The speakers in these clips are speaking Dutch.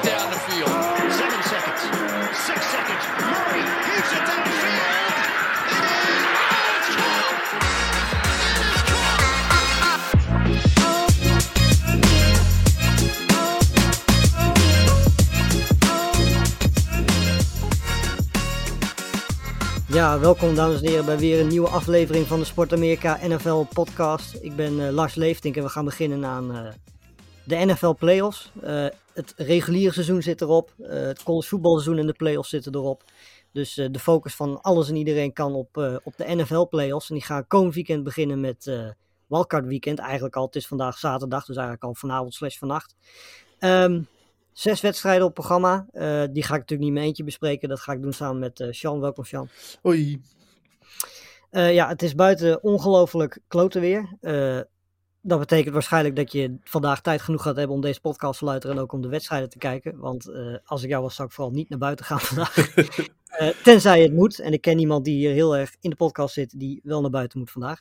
down the field. 7 seconds. 6 seconds. Murray, he's at downfield. Ja, welkom dames en heren bij weer een nieuwe aflevering van de Sport Amerika NFL podcast. Ik ben Lars Leeftink en we gaan beginnen aan de NFL playoffs. Het reguliere seizoen zit erop, het college voetbalseizoen en de playoffs zitten erop. Dus de focus van alles en iedereen kan op de NFL playoffs. En die gaan komend weekend beginnen met wildcard weekend eigenlijk al. Het is vandaag zaterdag, dus eigenlijk al vanavond/vannacht. 6 wedstrijden op programma. Die ga ik natuurlijk niet in eentje bespreken. Dat ga ik doen samen met Seàn. Welkom, Seàn. Hoi. Ja, het is buiten ongelooflijk klote weer. Dat betekent waarschijnlijk dat je vandaag tijd genoeg gaat hebben om deze podcast te luisteren en ook om de wedstrijden te kijken. Want als ik jou was, zou ik vooral niet naar buiten gaan vandaag. Tenzij het moet. En ik ken iemand die hier heel erg in de podcast zit die wel naar buiten moet vandaag.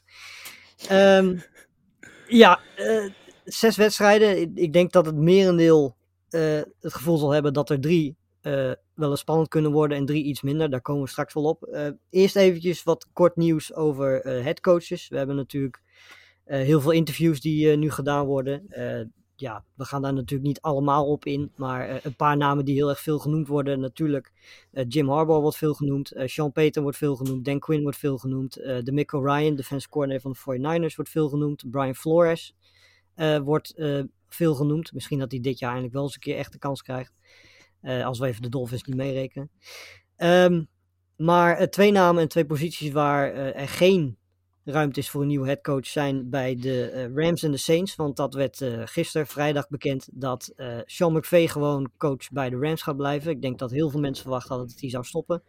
6 wedstrijden. Ik denk dat het merendeel het gevoel zal hebben dat er 3 wel eens spannend kunnen worden en 3 iets minder. Daar komen we straks wel op. Eerst eventjes wat kort nieuws over headcoaches. We hebben natuurlijk heel veel interviews die nu gedaan worden. We gaan daar natuurlijk niet allemaal op in, maar een paar namen die heel erg veel genoemd worden. Natuurlijk, Jim Harbaugh wordt veel genoemd, Sean Payton wordt veel genoemd, Dan Quinn wordt veel genoemd, DeMeco Ryans, defensive coordinator van de 49ers, wordt veel genoemd, Brian Flores wordt veel genoemd. Misschien dat hij dit jaar eindelijk wel eens een keer echt de kans krijgt. Als we even de Dolphins niet meerekenen. Maar 2 namen en 2 posities waar er geen ruimte is voor een nieuwe headcoach zijn bij de Rams en de Saints. Want dat werd gisteren, vrijdag, bekend dat Sean McVay gewoon coach bij de Rams gaat blijven. Ik denk dat heel veel mensen verwacht hadden dat hij zou stoppen.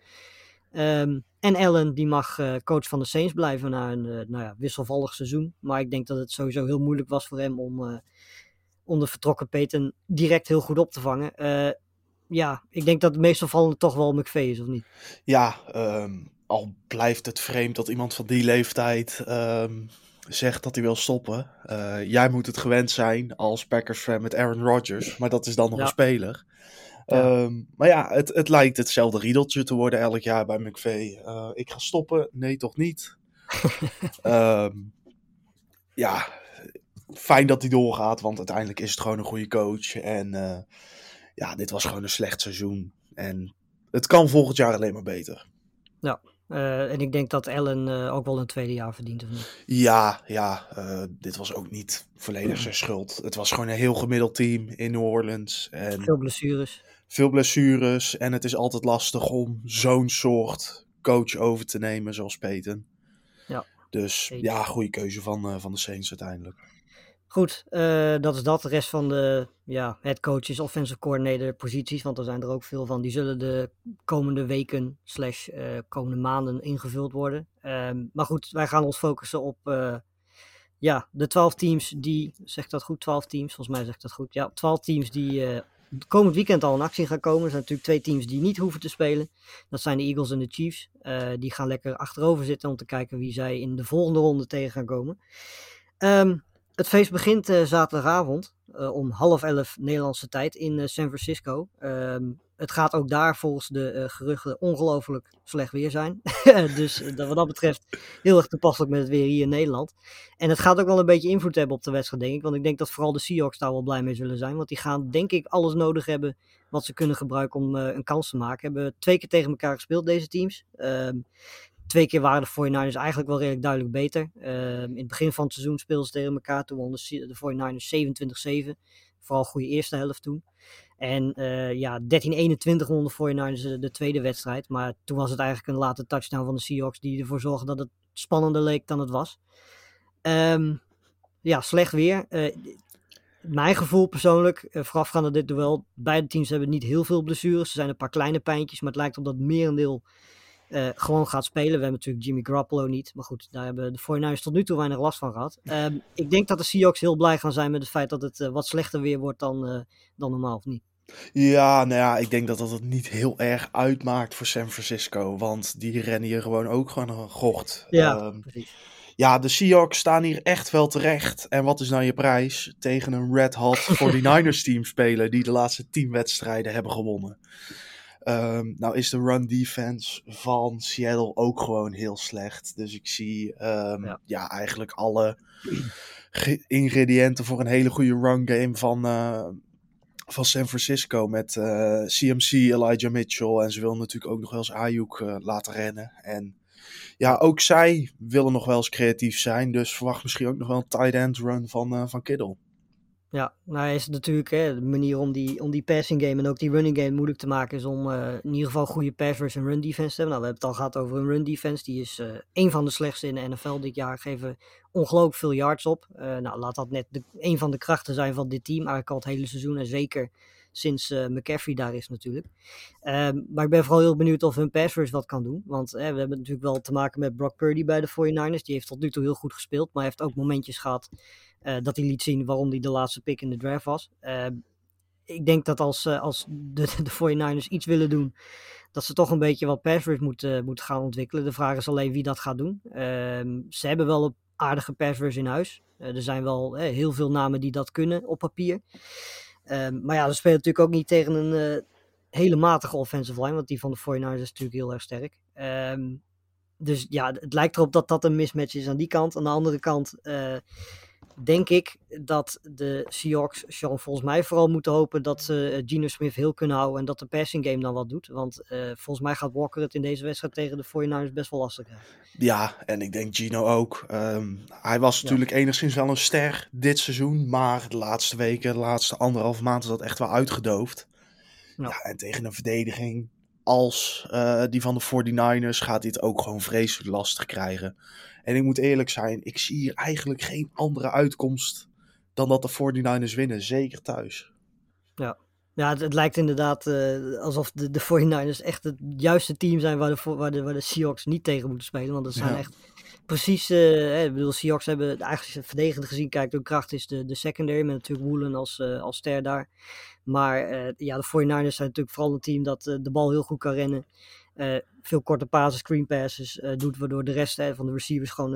En Allen die mag coach van de Saints blijven na een wisselvallig seizoen. Maar ik denk dat het sowieso heel moeilijk was voor hem om de vertrokken Peyton direct heel goed op te vangen. Ik denk dat het meest opvallende toch wel McVay is, of niet? Ja, al blijft het vreemd dat iemand van die leeftijd zegt dat hij wil stoppen. Jij moet het gewend zijn als Packers-fan met Aaron Rodgers, maar dat is dan nog een speler. Maar ja, het lijkt hetzelfde riedeltje te worden elk jaar bij McVay. Ik ga stoppen, nee toch niet? Fijn dat hij doorgaat, want uiteindelijk is het gewoon een goede coach. En dit was gewoon een slecht seizoen. En het kan volgend jaar alleen maar beter. Ja, en ik denk dat Allen ook wel een tweede jaar verdient. Of niet? Ja, dit was ook niet volledig zijn schuld. Het was gewoon een heel gemiddeld team in New Orleans. En veel blessures. En het is altijd lastig om zo'n soort coach over te nemen zoals Peyton. Ja. Dus ja, goede keuze van de Saints uiteindelijk. Goed, dat is dat. De rest van de headcoaches, offensive coordinator posities, want er zijn er ook veel van, die zullen de komende weken / komende maanden ingevuld worden. Maar goed, wij gaan ons focussen op de 12 teams die, zegt dat goed, 12 teams, volgens mij zegt dat goed. Ja, 12 teams die komend weekend al in actie gaan komen. Er zijn natuurlijk 2 teams die niet hoeven te spelen. Dat zijn de Eagles en de Chiefs. Die gaan lekker achterover zitten om te kijken wie zij in de volgende ronde tegen gaan komen. Het feest begint zaterdagavond om 11:30 Nederlandse tijd in San Francisco. Het gaat ook daar volgens de geruchten ongelooflijk slecht weer zijn. Dus wat dat betreft heel erg toepasselijk met het weer hier in Nederland. En het gaat ook wel een beetje invloed hebben op de wedstrijd, denk ik. Want ik denk dat vooral de Seahawks daar wel blij mee zullen zijn. Want die gaan, denk ik, alles nodig hebben wat ze kunnen gebruiken om een kans te maken. Hebben 2 keer tegen elkaar gespeeld, deze teams. 2 keer waren de 49ers eigenlijk wel redelijk duidelijk beter. In het begin van het seizoen speelden ze tegen elkaar. Toen wonnen de 49ers 27-7. Vooral goede eerste helft toen. En 13-21 wonnen de 49ers de tweede wedstrijd. Maar toen was het eigenlijk een late touchdown van de Seahawks die ervoor zorgde dat het spannender leek dan het was. Slecht weer. Mijn gevoel persoonlijk, voorafgaand aan dit duel, beide teams hebben niet heel veel blessures. Er zijn een paar kleine pijntjes, maar het lijkt op dat merendeel gewoon gaat spelen. We hebben natuurlijk Jimmy Garoppolo niet. Maar goed, daar hebben de 49ers tot nu toe weinig last van gehad. Ik denk dat de Seahawks heel blij gaan zijn met het feit dat het wat slechter weer wordt dan normaal, of niet? Ja, nou ja, ik denk dat het niet heel erg uitmaakt voor San Francisco. Want die rennen hier gewoon een gocht. Ja, precies. Ja, de Seahawks staan hier echt wel terecht. En wat is nou je prijs? Tegen een Red Hot 49ers team spelen die de laatste 10 wedstrijden hebben gewonnen. Nou is de run defense van Seattle ook gewoon heel slecht. Dus ik zie eigenlijk alle ingrediënten voor een hele goede run game van San Francisco met CMC, Elijah Mitchell. En ze willen natuurlijk ook nog wel eens Ayuk laten rennen. En ja, ook zij willen nog wel eens creatief zijn. Dus verwacht misschien ook nog wel een tight end run van Kittle. Ja, nou is het natuurlijk de manier om die passing game en ook die running game moeilijk te maken is om in ieder geval goede passers en run defense te hebben. Nou, we hebben het al gehad over een run defense. Die is één van de slechtste in de NFL dit jaar. Geven ongelooflijk veel yards op. Nou, laat dat net één van de krachten zijn van dit team. Eigenlijk al het hele seizoen en zeker sinds McCaffrey daar is natuurlijk. Maar ik ben vooral heel benieuwd of hun pass rush wat kan doen. Want we hebben natuurlijk wel te maken met Brock Purdy bij de 49ers. Die heeft tot nu toe heel goed gespeeld. Maar heeft ook momentjes gehad dat hij liet zien waarom hij de laatste pick in de draft was. Ik denk dat als de 49ers iets willen doen, dat ze toch een beetje wat pass rush moeten gaan ontwikkelen. De vraag is alleen wie dat gaat doen. Ze hebben wel een aardige pass rush in huis. Er zijn wel heel veel namen die dat kunnen op papier. Maar ja, we spelen natuurlijk ook niet tegen een hele matige offensive line. Want die van de 49ers is natuurlijk heel erg sterk. Dus ja, het lijkt erop dat dat een mismatch is aan die kant. Aan de andere kant denk ik dat de Seahawks, Sean, volgens mij vooral moeten hopen dat ze Geno Smith heel kunnen houden. En dat de passing game dan wat doet. Want volgens mij gaat Walker het in deze wedstrijd tegen de 49ers best wel lastig hebben. Ja, en ik denk Geno ook. Hij was natuurlijk enigszins wel een ster dit seizoen. Maar de laatste weken, de laatste anderhalve maand is dat echt wel uitgedoofd. Nou. Ja, en tegen een verdediging als die van de 49ers gaat dit ook gewoon vreselijk lastig krijgen. En ik moet eerlijk zijn, ik zie hier eigenlijk geen andere uitkomst dan dat de 49ers winnen, zeker thuis. Ja, het lijkt inderdaad alsof de 49ers echt het juiste team zijn waar de Seahawks niet tegen moeten spelen. Want dat zijn echt precies, ik bedoel, Seahawks hebben eigenlijk verdedigend gezien, kijk, hun kracht is de secondary met natuurlijk Woolen als ster daar. Maar de 49ers zijn natuurlijk vooral een team dat de bal heel goed kan rennen. Veel korte passes, screen passes doet, waardoor de rest van de receivers gewoon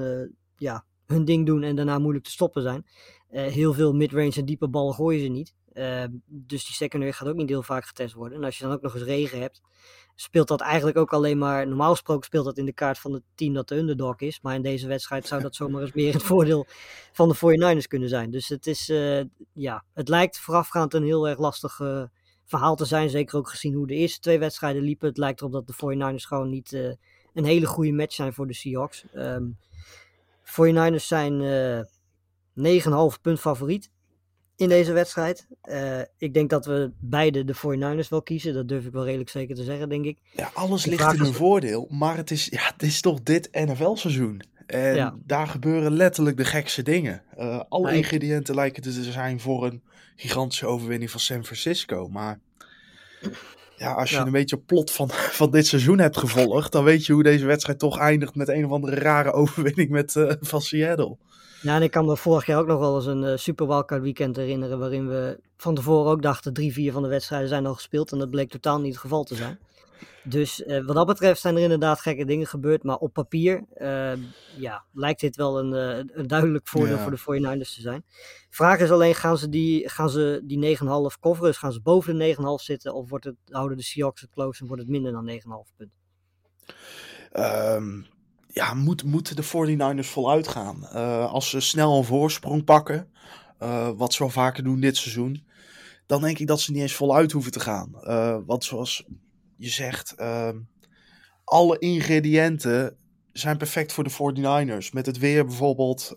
hun ding doen en daarna moeilijk te stoppen zijn. Heel veel midrange en diepe ballen gooien ze niet. Dus die secondary gaat ook niet heel vaak getest worden. En als je dan ook nog eens regen hebt, speelt dat eigenlijk ook alleen maar, normaal gesproken speelt dat in de kaart van het team dat de underdog is. Maar in deze wedstrijd zou dat zomaar eens meer het voordeel van de 49ers kunnen zijn. Dus het is, het lijkt voorafgaand een heel erg lastig verhaal te zijn. Zeker ook gezien hoe de eerste 2 wedstrijden liepen. Het lijkt erop dat de 49ers gewoon niet een hele goede match zijn voor de Seahawks. 49ers zijn 9,5 punt favoriet in deze wedstrijd. Ik denk dat we beide de 49ers wel kiezen. Dat durf ik wel redelijk zeker te zeggen, denk ik. Ja, alles ligt in hun voordeel. Maar het is toch dit NFL-seizoen. En daar gebeuren letterlijk de gekste dingen. Alle ingrediënten lijken te zijn voor een gigantische overwinning van San Francisco. Maar ja, als je een beetje het plot van dit seizoen hebt gevolgd, dan weet je hoe deze wedstrijd toch eindigt met een of andere rare overwinning van Seattle. Ja, en ik kan me vorig jaar ook nog wel eens een super wildcard weekend herinneren, waarin we van tevoren ook dachten 3-4 van de wedstrijden zijn al gespeeld. En dat bleek totaal niet het geval te zijn. Dus wat dat betreft zijn er inderdaad gekke dingen gebeurd. Maar op papier lijkt dit wel een duidelijk voordeel voor de 49ers te zijn. Vraag is alleen, gaan ze die 9,5 coveren? Dus gaan ze boven de 9,5 zitten? Of houden de Seahawks het close en wordt het minder dan 9,5 punten? Ja, moeten de 49ers voluit gaan? Als ze snel een voorsprong pakken, wat ze al vaker doen dit seizoen, dan denk ik dat ze niet eens voluit hoeven te gaan. Want zoals je zegt, alle ingrediënten zijn perfect voor de 49ers. Met het weer bijvoorbeeld.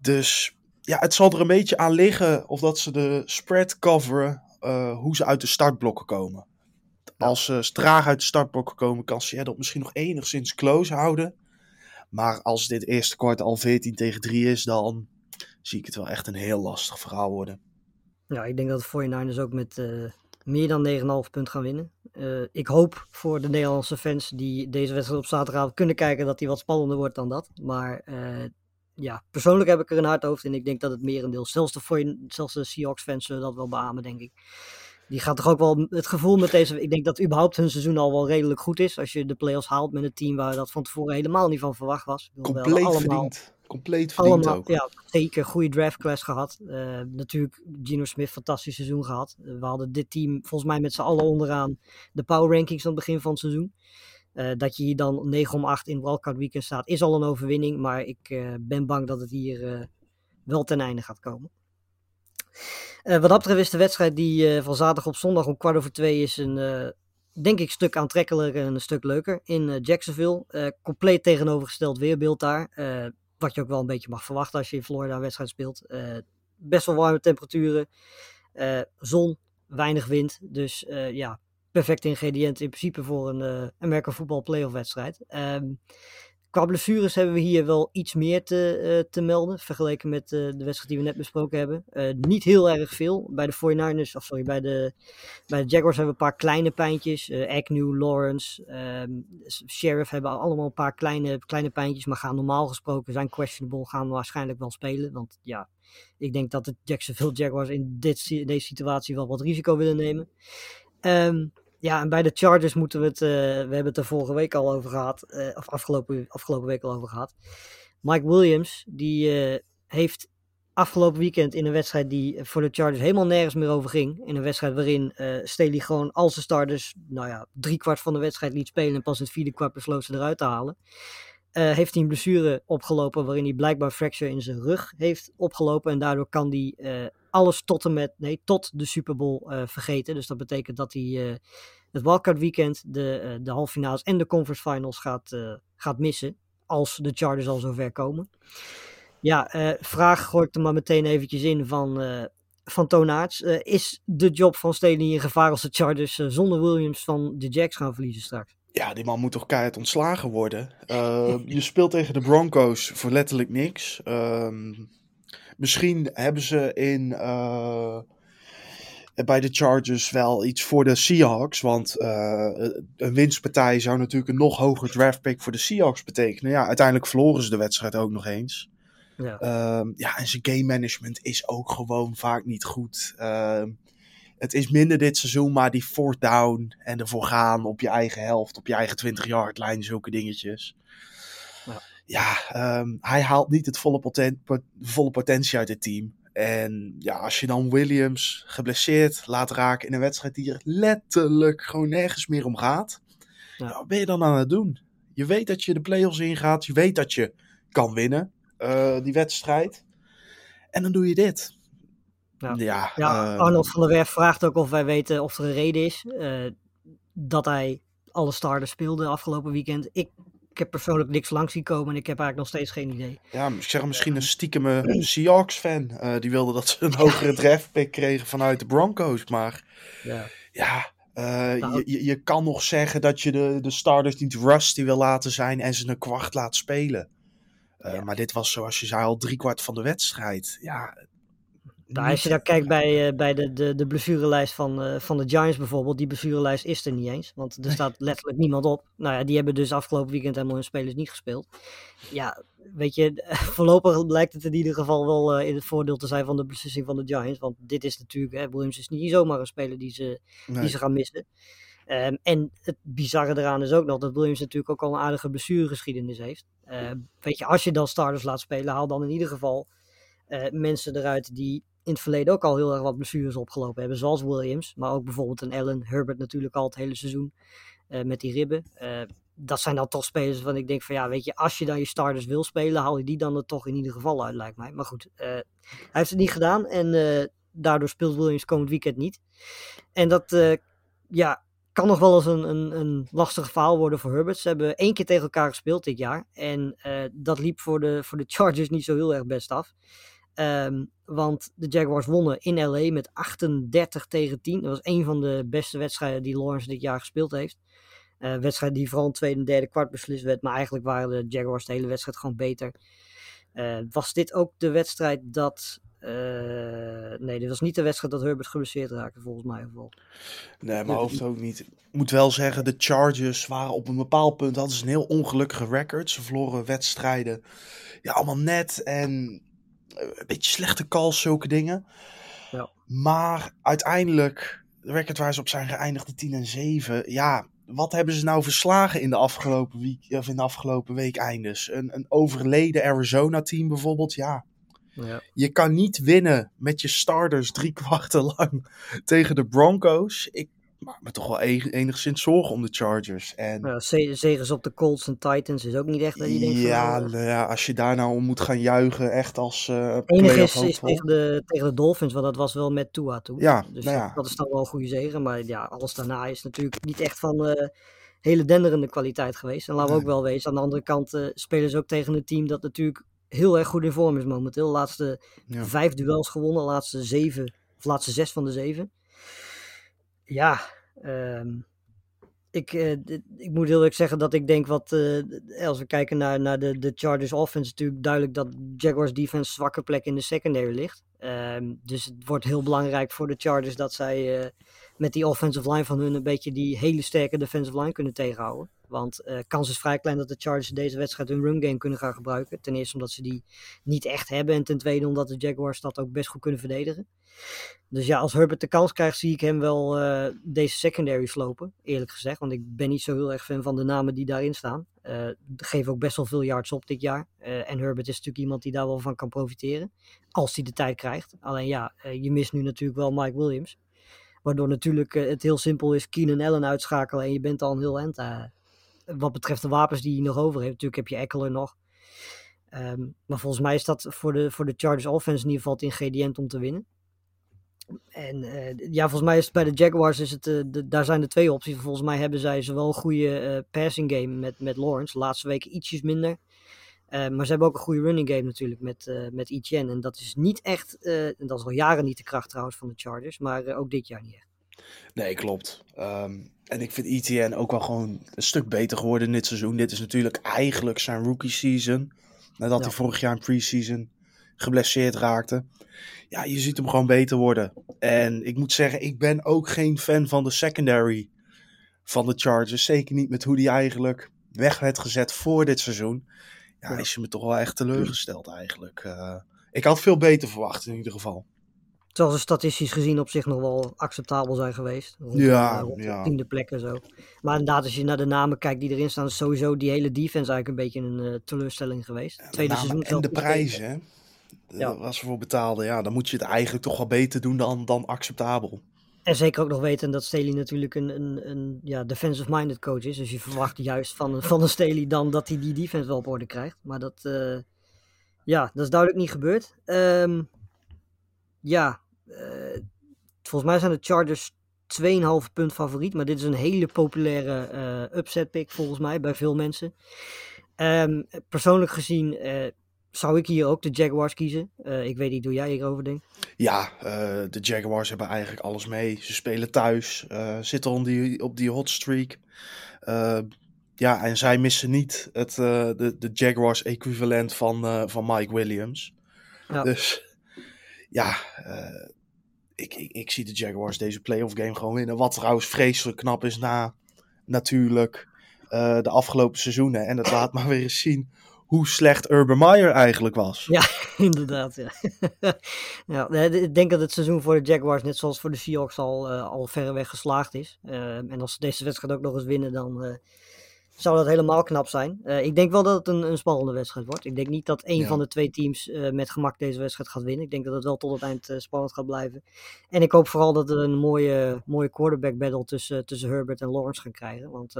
Dus ja, het zal er een beetje aan liggen of dat ze de spread coveren, hoe ze uit de startblokken komen. Als ze traag uit de startblokken komen, kan Seattle misschien nog enigszins close houden. Maar als dit eerste kwart al 14-3 is, dan zie ik het wel echt een heel lastig verhaal worden. Ja, ik denk dat de 49ers ook met meer dan 9,5 punt gaan winnen. ik hoop voor de Nederlandse fans die deze wedstrijd op zaterdagavond kunnen kijken dat die wat spannender wordt dan dat. Maar ja, persoonlijk heb ik er een hard hoofd in. Ik denk dat het merendeel, zelfs de Seahawks fans zullen dat wel beamen, denk ik. Die gaat toch ook wel het gevoel met deze... Ik denk dat überhaupt hun seizoen al wel redelijk goed is. Als je de play-offs haalt met een team waar dat van tevoren helemaal niet van verwacht was. Compleet verdiend ook. Ja, zeker. Goede draftclass gehad. Natuurlijk Geno Smith, fantastisch seizoen gehad. We hadden dit team volgens mij met z'n allen onderaan de power rankings aan het begin van het seizoen. Dat je hier dan 9-8 in Wildcard Weekend staat is al een overwinning. Maar ik ben bang dat het hier wel ten einde gaat komen. Wat dat betreft is de wedstrijd die van zaterdag op zondag om 14:15 is een denk ik stuk aantrekkelijker en een stuk leuker in Jacksonville. Compleet tegenovergesteld weerbeeld daar. Wat je ook wel een beetje mag verwachten als je in Florida een wedstrijd speelt. Best wel warme temperaturen. Zon, weinig wind. Dus ja, perfect ingrediënt in principe voor een American Football Playoff wedstrijd. Qua blessures hebben we hier wel iets meer te melden, vergeleken met de wedstrijd die we net besproken hebben. Niet heel erg veel. Bij de 49ers, bij de Jaguars hebben we een paar kleine pijntjes. Agnew, Lawrence, Sheriff hebben allemaal een paar kleine pijntjes, maar gaan normaal gesproken, zijn questionable, gaan we waarschijnlijk wel spelen. Want ja, ik denk dat de Jacksonville Jaguars in deze situatie wel wat risico willen nemen. Ja, en bij de Chargers moeten we het... we hebben het er vorige week al over gehad. Of afgelopen week al over gehad. Mike Williams, die heeft afgelopen weekend in een wedstrijd die voor de Chargers helemaal nergens meer over ging. In een wedstrijd waarin Staley gewoon al zijn starters, nou ja, 3/4 van de wedstrijd liet spelen en pas in het 4e kwart besloot ze eruit te halen. Heeft hij een blessure opgelopen waarin hij blijkbaar fracture in zijn rug heeft opgelopen. En daardoor kan hij alles tot de Super Bowl vergeten. Dus dat betekent dat hij het Wildcard Weekend, de halve finales en de Conference Finals gaat missen. Als de Chargers al zover komen. Ja, vraag gooi ik er maar meteen eventjes in van Toonaerts. Is de job van Staley in gevaar als de Chargers zonder Williams van de Jacks gaan verliezen straks? Ja, die man moet toch keihard ontslagen worden. Je speelt tegen de Broncos voor letterlijk niks. Misschien hebben ze bij de Chargers wel iets voor de Seahawks. Want een winstpartij zou natuurlijk een nog hoger draftpick voor de Seahawks betekenen. Ja, uiteindelijk verloren ze de wedstrijd ook nog eens. Ja, en zijn game management is ook gewoon vaak niet goed. Het is minder dit seizoen, maar die fourth down en ervoor gaan op je eigen helft, op je eigen 20-yard-lijn, zulke dingetjes. Hij haalt niet het volle potentie uit het team. En ja, als je dan Williams geblesseerd laat raken in een wedstrijd die er letterlijk gewoon nergens meer om gaat. Ja. Wat ben je dan aan het doen? Je weet dat je de play-offs ingaat. Je weet dat je kan winnen, die wedstrijd. En dan doe je dit. Arnold van der Werf vraagt ook of wij weten of er een reden is dat hij alle starters speelde afgelopen weekend. Ik heb persoonlijk niks langs zien komen en ik heb eigenlijk nog steeds geen idee. Ja, ik zeg misschien een stiekeme Seahawks-fan. Die wilde dat ze een hogere draftpick kregen vanuit de Broncos. Maar je kan nog zeggen dat je de starters niet rusty wil laten zijn en ze een kwart laat spelen. Maar dit was, zoals je zei, al 3/4 van de wedstrijd. Ja. Nou, als je daar kijkt bij de blessurelijst van de Giants bijvoorbeeld, die blessurelijst is er niet eens, want er staat letterlijk niemand op. Nou ja, die hebben dus afgelopen weekend helemaal hun spelers niet gespeeld. Ja, weet je, voorlopig lijkt het in ieder geval wel in het voordeel te zijn van de beslissing van de Giants, want dit is natuurlijk, Williams is niet zomaar een speler die ze gaan missen. En het bizarre eraan is ook nog dat Williams natuurlijk ook al een aardige blessuregeschiedenis heeft. Weet je, als je dan starters laat spelen, haal dan in ieder geval mensen eruit die in het verleden ook al heel erg wat blessures opgelopen hebben, zoals Williams, maar ook bijvoorbeeld een Allen, Herbert natuurlijk al het hele seizoen met die ribben. Dat zijn dan toch spelers van ik denk van ja, weet je, als je dan je starters wil spelen, haal je die dan er toch in ieder geval uit, lijkt mij. Maar goed, hij heeft het niet gedaan en daardoor speelt Williams komend weekend niet. En dat kan nog wel eens een lastig verhaal worden voor Herbert. Ze hebben 1 keer tegen elkaar gespeeld dit jaar en dat liep voor de Chargers niet zo heel erg best af. Want de Jaguars wonnen in LA met 38-10. Dat was een van de beste wedstrijden die Lawrence dit jaar gespeeld heeft. Wedstrijd die vooral in het 2e en 3e kwart beslist werd. Maar eigenlijk waren de Jaguars de hele wedstrijd gewoon beter. Was dit ook de wedstrijd dat nee, dit was niet de wedstrijd dat Herbert geblesseerd raakte, volgens mij. Nee, maar hoeft ook niet. Ik moet wel zeggen, de Chargers waren op een bepaald punt, hadden ze een heel ongelukkige record. Ze verloren wedstrijden, ja, allemaal net en een beetje slechte calls, zulke dingen. Ja. Maar uiteindelijk, de record waar ze op zijn geëindigd, de 10-7, ja... Wat hebben ze nou verslagen in de afgelopen week, of in de afgelopen weekeindes? Een overleden Arizona-team bijvoorbeeld, ja. Ja. Je kan niet winnen met je starters 3 kwarten lang tegen de Broncos. Ik maak me toch wel enigszins zorgen om de Chargers. En... Ja, zegens op de Colts en Titans is ook niet echt dat je denkt... Ja, van, ja, als je daar nou om moet gaan juichen, echt als playoff is tegen de Dolphins, want dat was wel met Tua toen. Ja, dus nou ja. Dat is dan wel een goede zegen, maar ja, alles daarna is natuurlijk niet echt van hele denderende kwaliteit geweest. En laten we ook wel wezen, aan de andere kant spelen ze ook tegen een team dat natuurlijk heel erg goed in vorm is momenteel. Laatste 5 duels gewonnen, laatste 6 van de 7. Ja, ik moet heel eerlijk zeggen dat ik denk wat... als we kijken naar de Chargers offense... natuurlijk duidelijk dat Jaguars defense... zwakke plek in de secondary ligt. Dus het wordt heel belangrijk voor de Chargers... dat zij met die offensive line van hun... een beetje die hele sterke defensive line kunnen tegenhouden. Want kans is vrij klein dat de Chargers deze wedstrijd... hun run game kunnen gaan gebruiken. Ten eerste omdat ze die niet echt hebben. En ten tweede omdat de Jaguars dat ook best goed kunnen verdedigen. Dus ja, als Herbert de kans krijgt, zie ik hem wel deze secondary slopen, eerlijk gezegd. Want ik ben niet zo heel erg fan van de namen die daarin staan. Geven ook best wel veel yards op dit jaar. En Herbert is natuurlijk iemand die daar wel van kan profiteren. Als hij de tijd krijgt. Alleen ja, je mist nu natuurlijk wel Mike Williams. Waardoor natuurlijk het heel simpel is, Keenan Allen uitschakelen en je bent al een heel end. Wat betreft de wapens die hij nog over heeft. Natuurlijk heb je Eckler nog. Maar volgens mij is dat voor de Chargers offense in ieder geval het ingrediënt om te winnen. En ja, volgens mij is het bij de Jaguars, daar zijn er 2 opties. Volgens mij hebben zij zowel een goede passing game met Lawrence, laatste week ietsjes minder. Maar ze hebben ook een goede running game natuurlijk met Etienne. En dat is niet echt, en dat is al jaren niet de kracht trouwens van de Chargers, maar ook dit jaar niet echt. Nee, klopt. En ik vind Etienne ook wel gewoon een stuk beter geworden dit seizoen. Dit is natuurlijk eigenlijk zijn rookie season, nadat hij vorig jaar in pre-season... geblesseerd raakte. Ja, je ziet hem gewoon beter worden. En ik moet zeggen, ik ben ook geen fan van de secondary van de Chargers. Zeker niet met hoe die eigenlijk weg werd gezet voor dit seizoen. Ja, is je me toch wel echt teleurgesteld eigenlijk. Ik had veel beter verwacht in ieder geval. Terwijl ze statistisch gezien op zich nog wel acceptabel zijn geweest. Rond 10e plek en zo. Maar inderdaad, als je naar de namen kijkt die erin staan, is sowieso die hele defense eigenlijk een beetje een teleurstelling geweest. Ja, tweede seizoen en de prijs, hè? Als ze voor betaalden, ja, dan moet je het eigenlijk toch wel beter doen dan acceptabel. En zeker ook nog weten dat Staley natuurlijk een defensive-minded coach is. Dus je verwacht juist van een Staley dan dat hij die defense wel op orde krijgt. Maar dat is duidelijk niet gebeurd. Volgens mij zijn de Chargers 2,5 punt favoriet. Maar dit is een hele populaire upset pick volgens mij bij veel mensen. Persoonlijk gezien... zou ik hier ook de Jaguars kiezen? Ik weet niet hoe jij hierover denkt. Ja, de Jaguars hebben eigenlijk alles mee. Ze spelen thuis, zitten op die hot streak. En zij missen niet de Jaguars equivalent van Mike Williams. Ja. Dus ja, ik zie de Jaguars deze playoff game gewoon winnen. Wat trouwens vreselijk knap is na natuurlijk de afgelopen seizoenen. En dat laat maar weer eens zien... hoe slecht Urban Meyer eigenlijk was. Ja, inderdaad. Ja. Ik denk dat het seizoen voor de Jaguars... net zoals voor de Seahawks al verreweg geslaagd is. En als ze deze wedstrijd ook nog eens winnen... dan zou dat helemaal knap zijn. Ik denk wel dat het een spannende wedstrijd wordt. Ik denk niet dat één van de 2 teams... met gemak deze wedstrijd gaat winnen. Ik denk dat het wel tot het eind spannend gaat blijven. En ik hoop vooral dat we een mooie quarterback battle... tussen Herbert en Lawrence gaan krijgen. Want...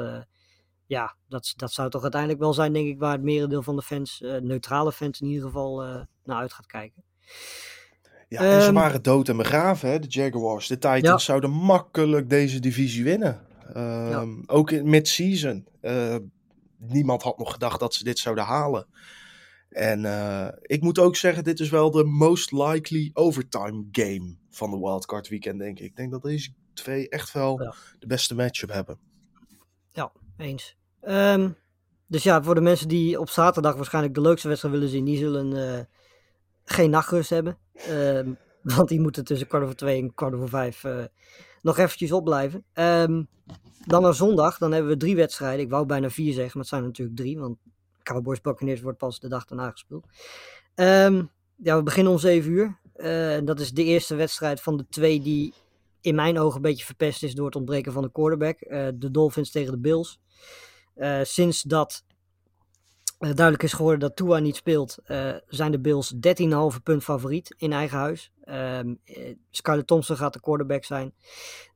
ja, dat zou toch uiteindelijk wel zijn, denk ik, waar het merendeel van de fans, neutrale fans in ieder geval, naar uit gaat kijken. Ja, en ze waren dood en begraven, hè, de Jaguars. De Titans zouden makkelijk deze divisie winnen. Ook in mid-season. Niemand had nog gedacht dat ze dit zouden halen. En ik moet ook zeggen, dit is wel de most likely overtime game van de wildcard weekend, denk ik. Ik denk dat deze 2 echt wel de beste matchup hebben. Ja. Eens. Dus ja, voor de mensen die op zaterdag waarschijnlijk de leukste wedstrijd willen zien, die zullen geen nachtrust hebben. Want die moeten tussen 1:15 en 4:45 nog eventjes opblijven. Dan naar zondag. Dan hebben we 3 wedstrijden. Ik wou bijna 4 zeggen, maar het zijn natuurlijk 3. Want Cowboys Buccaneers wordt pas de dag daarna gespeeld. We beginnen om 7:00. Dat is de eerste wedstrijd van de 2 die in mijn ogen een beetje verpest is door het ontbreken van de quarterback. De Dolphins tegen de Bills. Sinds dat duidelijk is geworden dat Tua niet speelt, zijn de Bills 13,5 punt favoriet in eigen huis. Skyler Thompson gaat de quarterback zijn.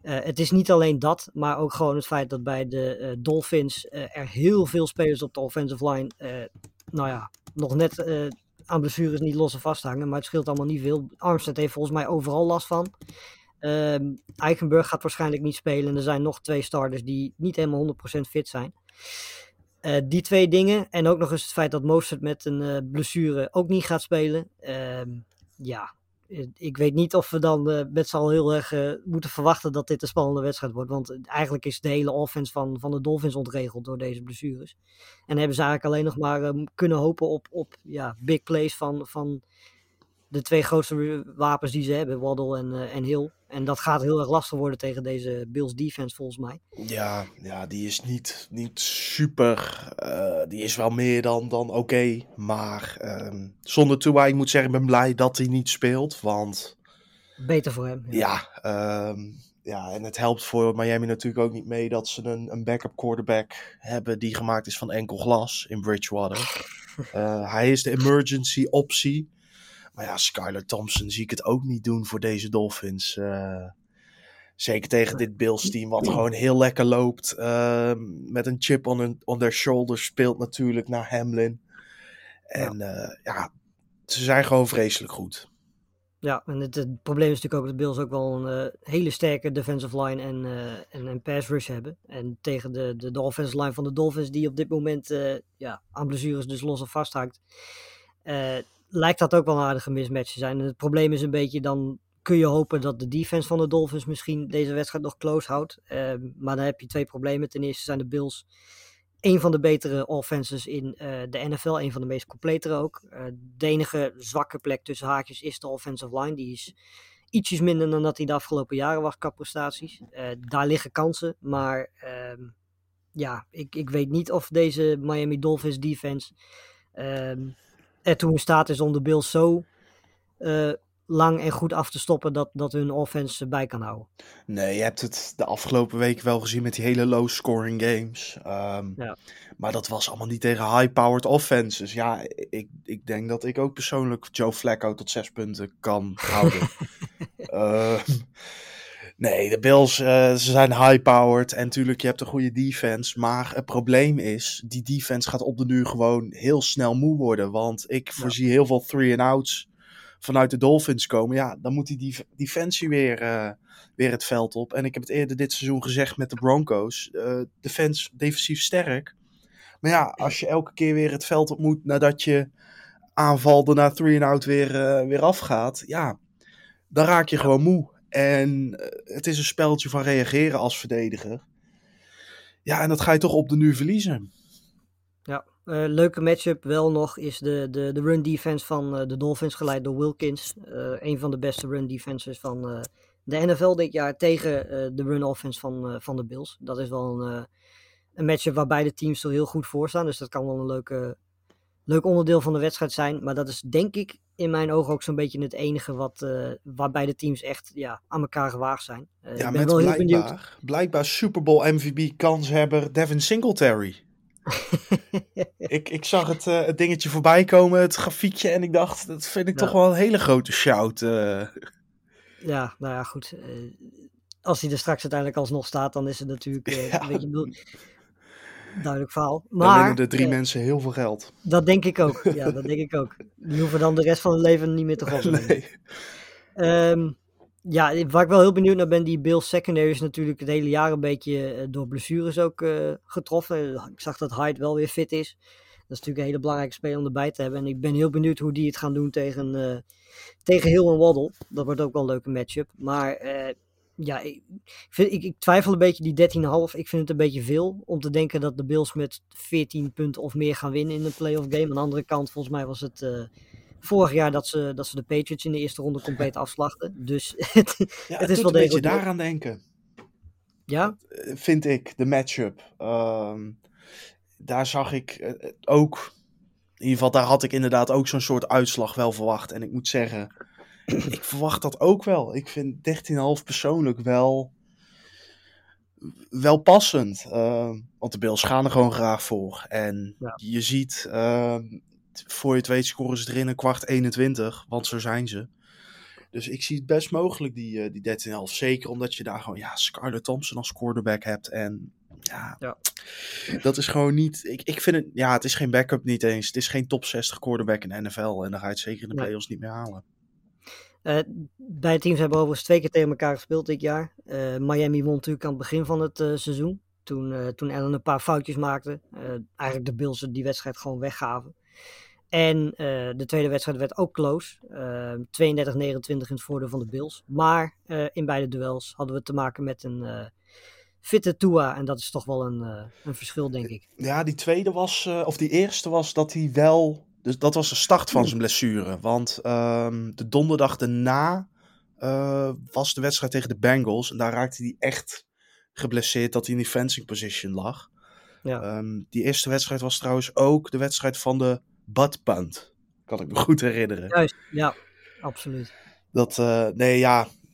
Het is niet alleen dat, maar ook gewoon het feit dat bij de Dolphins er heel veel spelers op de offensive line nog net aan blessures niet los en vasthangen, maar het scheelt allemaal niet veel. Armstead heeft volgens mij overal last van. Eichenberg gaat waarschijnlijk niet spelen en er zijn nog 2 starters die niet helemaal 100% fit zijn. Die 2 dingen en ook nog eens het feit dat Mostert met een blessure ook niet gaat spelen. Ik weet niet of we dan met z'n allen heel erg moeten verwachten dat dit een spannende wedstrijd wordt. Want eigenlijk is de hele offense van de Dolphins ontregeld door deze blessures. En hebben ze eigenlijk alleen nog maar kunnen hopen op big plays van de 2 grootste wapens die ze hebben, Waddle en Hill. En dat gaat heel erg lastig worden tegen deze Bills defense volgens mij. Ja die is niet super. Die is wel meer dan oké. Maar zonder Tua, ik moet zeggen, ik ben blij dat hij niet speelt. Want beter voor hem. Ja, en het helpt voor Miami natuurlijk ook niet mee dat ze een backup quarterback hebben die gemaakt is van enkel glas in Bridgewater. Hij is de emergency optie. Maar ja, Skyler Thompson zie ik het ook niet doen voor deze Dolphins. Zeker tegen dit Bills-team, wat gewoon heel lekker loopt. Met een chip on their shoulder speelt natuurlijk naar Hamlin. En ze zijn gewoon vreselijk goed. Ja, en het probleem is natuurlijk ook dat de Bills ook wel een hele sterke defensive line en pass rush hebben. En tegen de offensive line van de Dolphins, die op dit moment aan blessures dus los en vast hangt. Lijkt dat ook wel een aardige mismatch te zijn. En het probleem is een beetje, dan kun je hopen dat de defense van de Dolphins misschien deze wedstrijd nog close houdt. Maar dan heb je 2 problemen. Ten eerste zijn de Bills een van de betere offenses in de NFL. Een van de meest completere ook. De enige zwakke plek tussen haakjes is de offensive line. Die is ietsjes minder dan dat hij de afgelopen jaren was qua prestaties. Daar liggen kansen. Maar ik weet niet of deze Miami Dolphins defense ertoe in staat is om de Bills zo lang en goed af te stoppen dat hun offense bij kan houden. Nee, je hebt het de afgelopen weken wel gezien met die hele low scoring games. Maar dat was allemaal niet tegen high powered offenses. Ja, ik denk dat ik ook persoonlijk Joe Flacco tot 6 punten kan houden. Nee, de Bills ze zijn high powered en natuurlijk je hebt een goede defense, maar het probleem is, die defense gaat op de duur gewoon heel snel moe worden, want ik voorzie heel veel 3-and-outs vanuit de Dolphins komen. Ja, dan moet die defensie weer het veld op en ik heb het eerder dit seizoen gezegd met de Broncos, defensief sterk, maar ja, als je elke keer weer het veld op moet nadat je aanval daarna 3-and-out weer afgaat, ja, dan raak je gewoon moe. En het is een speltje van reageren als verdediger. Ja, en dat ga je toch op de nu verliezen. Ja, leuke matchup wel nog is de run defense van de Dolphins geleid door Wilkins. Een van de beste run defenses van de NFL dit jaar tegen de run offense van de Bills. Dat is wel een matchup waar beide teams er heel goed voor staan. Dus dat kan wel een leuk onderdeel van de wedstrijd zijn. Maar dat is denk ik in mijn ogen ook zo'n beetje het enige waarbij de teams echt aan elkaar gewaagd zijn. Ik ben wel heel benieuwd. Blijkbaar Super Bowl MVP kanshebber Devin Singletary. ik zag het dingetje voorbij komen, het grafiekje, en ik dacht, dat vind ik toch wel een hele grote shout. Ja, nou ja, goed. Als hij er straks uiteindelijk alsnog staat, dan is het natuurlijk een beetje duidelijk verhaal. Maar dan winnen de 3 mensen heel veel geld. Dat denk ik ook. Ja, dat denk ik ook. Die hoeven dan de rest van hun leven niet meer te gokken. Nee. Waar ik wel heel benieuwd naar ben, die Bills secondary is natuurlijk het hele jaar een beetje door blessures ook getroffen. Ik zag dat Hyde wel weer fit is. Dat is natuurlijk een hele belangrijke speler om erbij te hebben. En ik ben heel benieuwd hoe die het gaan doen tegen Hill en Waddle. Dat wordt ook wel een leuke matchup. Maar ik twijfel een beetje die 13,5. Ik vind het een beetje veel om te denken dat de Bills met 14 punten of meer gaan winnen in de playoff game. Aan de andere kant, volgens mij was het vorig jaar dat ze de Patriots in de eerste ronde compleet afslachten. Dus het is wel een beetje daaraan denken. Ja? Vind ik, de matchup. Daar zag ik ook... In ieder geval, daar had ik inderdaad ook zo'n soort uitslag wel verwacht. En ik moet zeggen, ik verwacht dat ook wel. Ik vind 13,5 persoonlijk wel passend. Want de Bills gaan er gewoon graag voor. En je ziet, voor je het weet scoren ze erin een kwart 21. Want zo zijn ze. Dus ik zie het best mogelijk, die 13,5. Zeker omdat je daar gewoon Scarlett Thompson als quarterback hebt. En dat is gewoon niet... Ik vind het... Ja, het is geen backup niet eens. Het is geen top 60 quarterback in de NFL. En dan ga je het zeker in de playoffs niet meer halen. Beide teams hebben overigens 2 keer tegen elkaar gespeeld dit jaar. Miami won natuurlijk aan het begin van het seizoen. Toen Allen een paar foutjes maakte. Eigenlijk de Bills die wedstrijd gewoon weggaven. En de tweede wedstrijd werd ook close. 32-29 in het voordeel van de Bills. Maar in beide duels hadden we te maken met een... fitte Tua, en dat is toch wel een verschil, denk ik. Ja, die tweede was, of die eerste was dat hij wel... Dus dat was de start van zijn blessure. Want de donderdag daarna was de wedstrijd tegen de Bengals. En daar raakte hij echt geblesseerd dat hij in die fencing position lag. Ja. Die eerste wedstrijd was trouwens ook de wedstrijd van de butt punt. Kan ik me goed herinneren. Juist, ja, absoluut.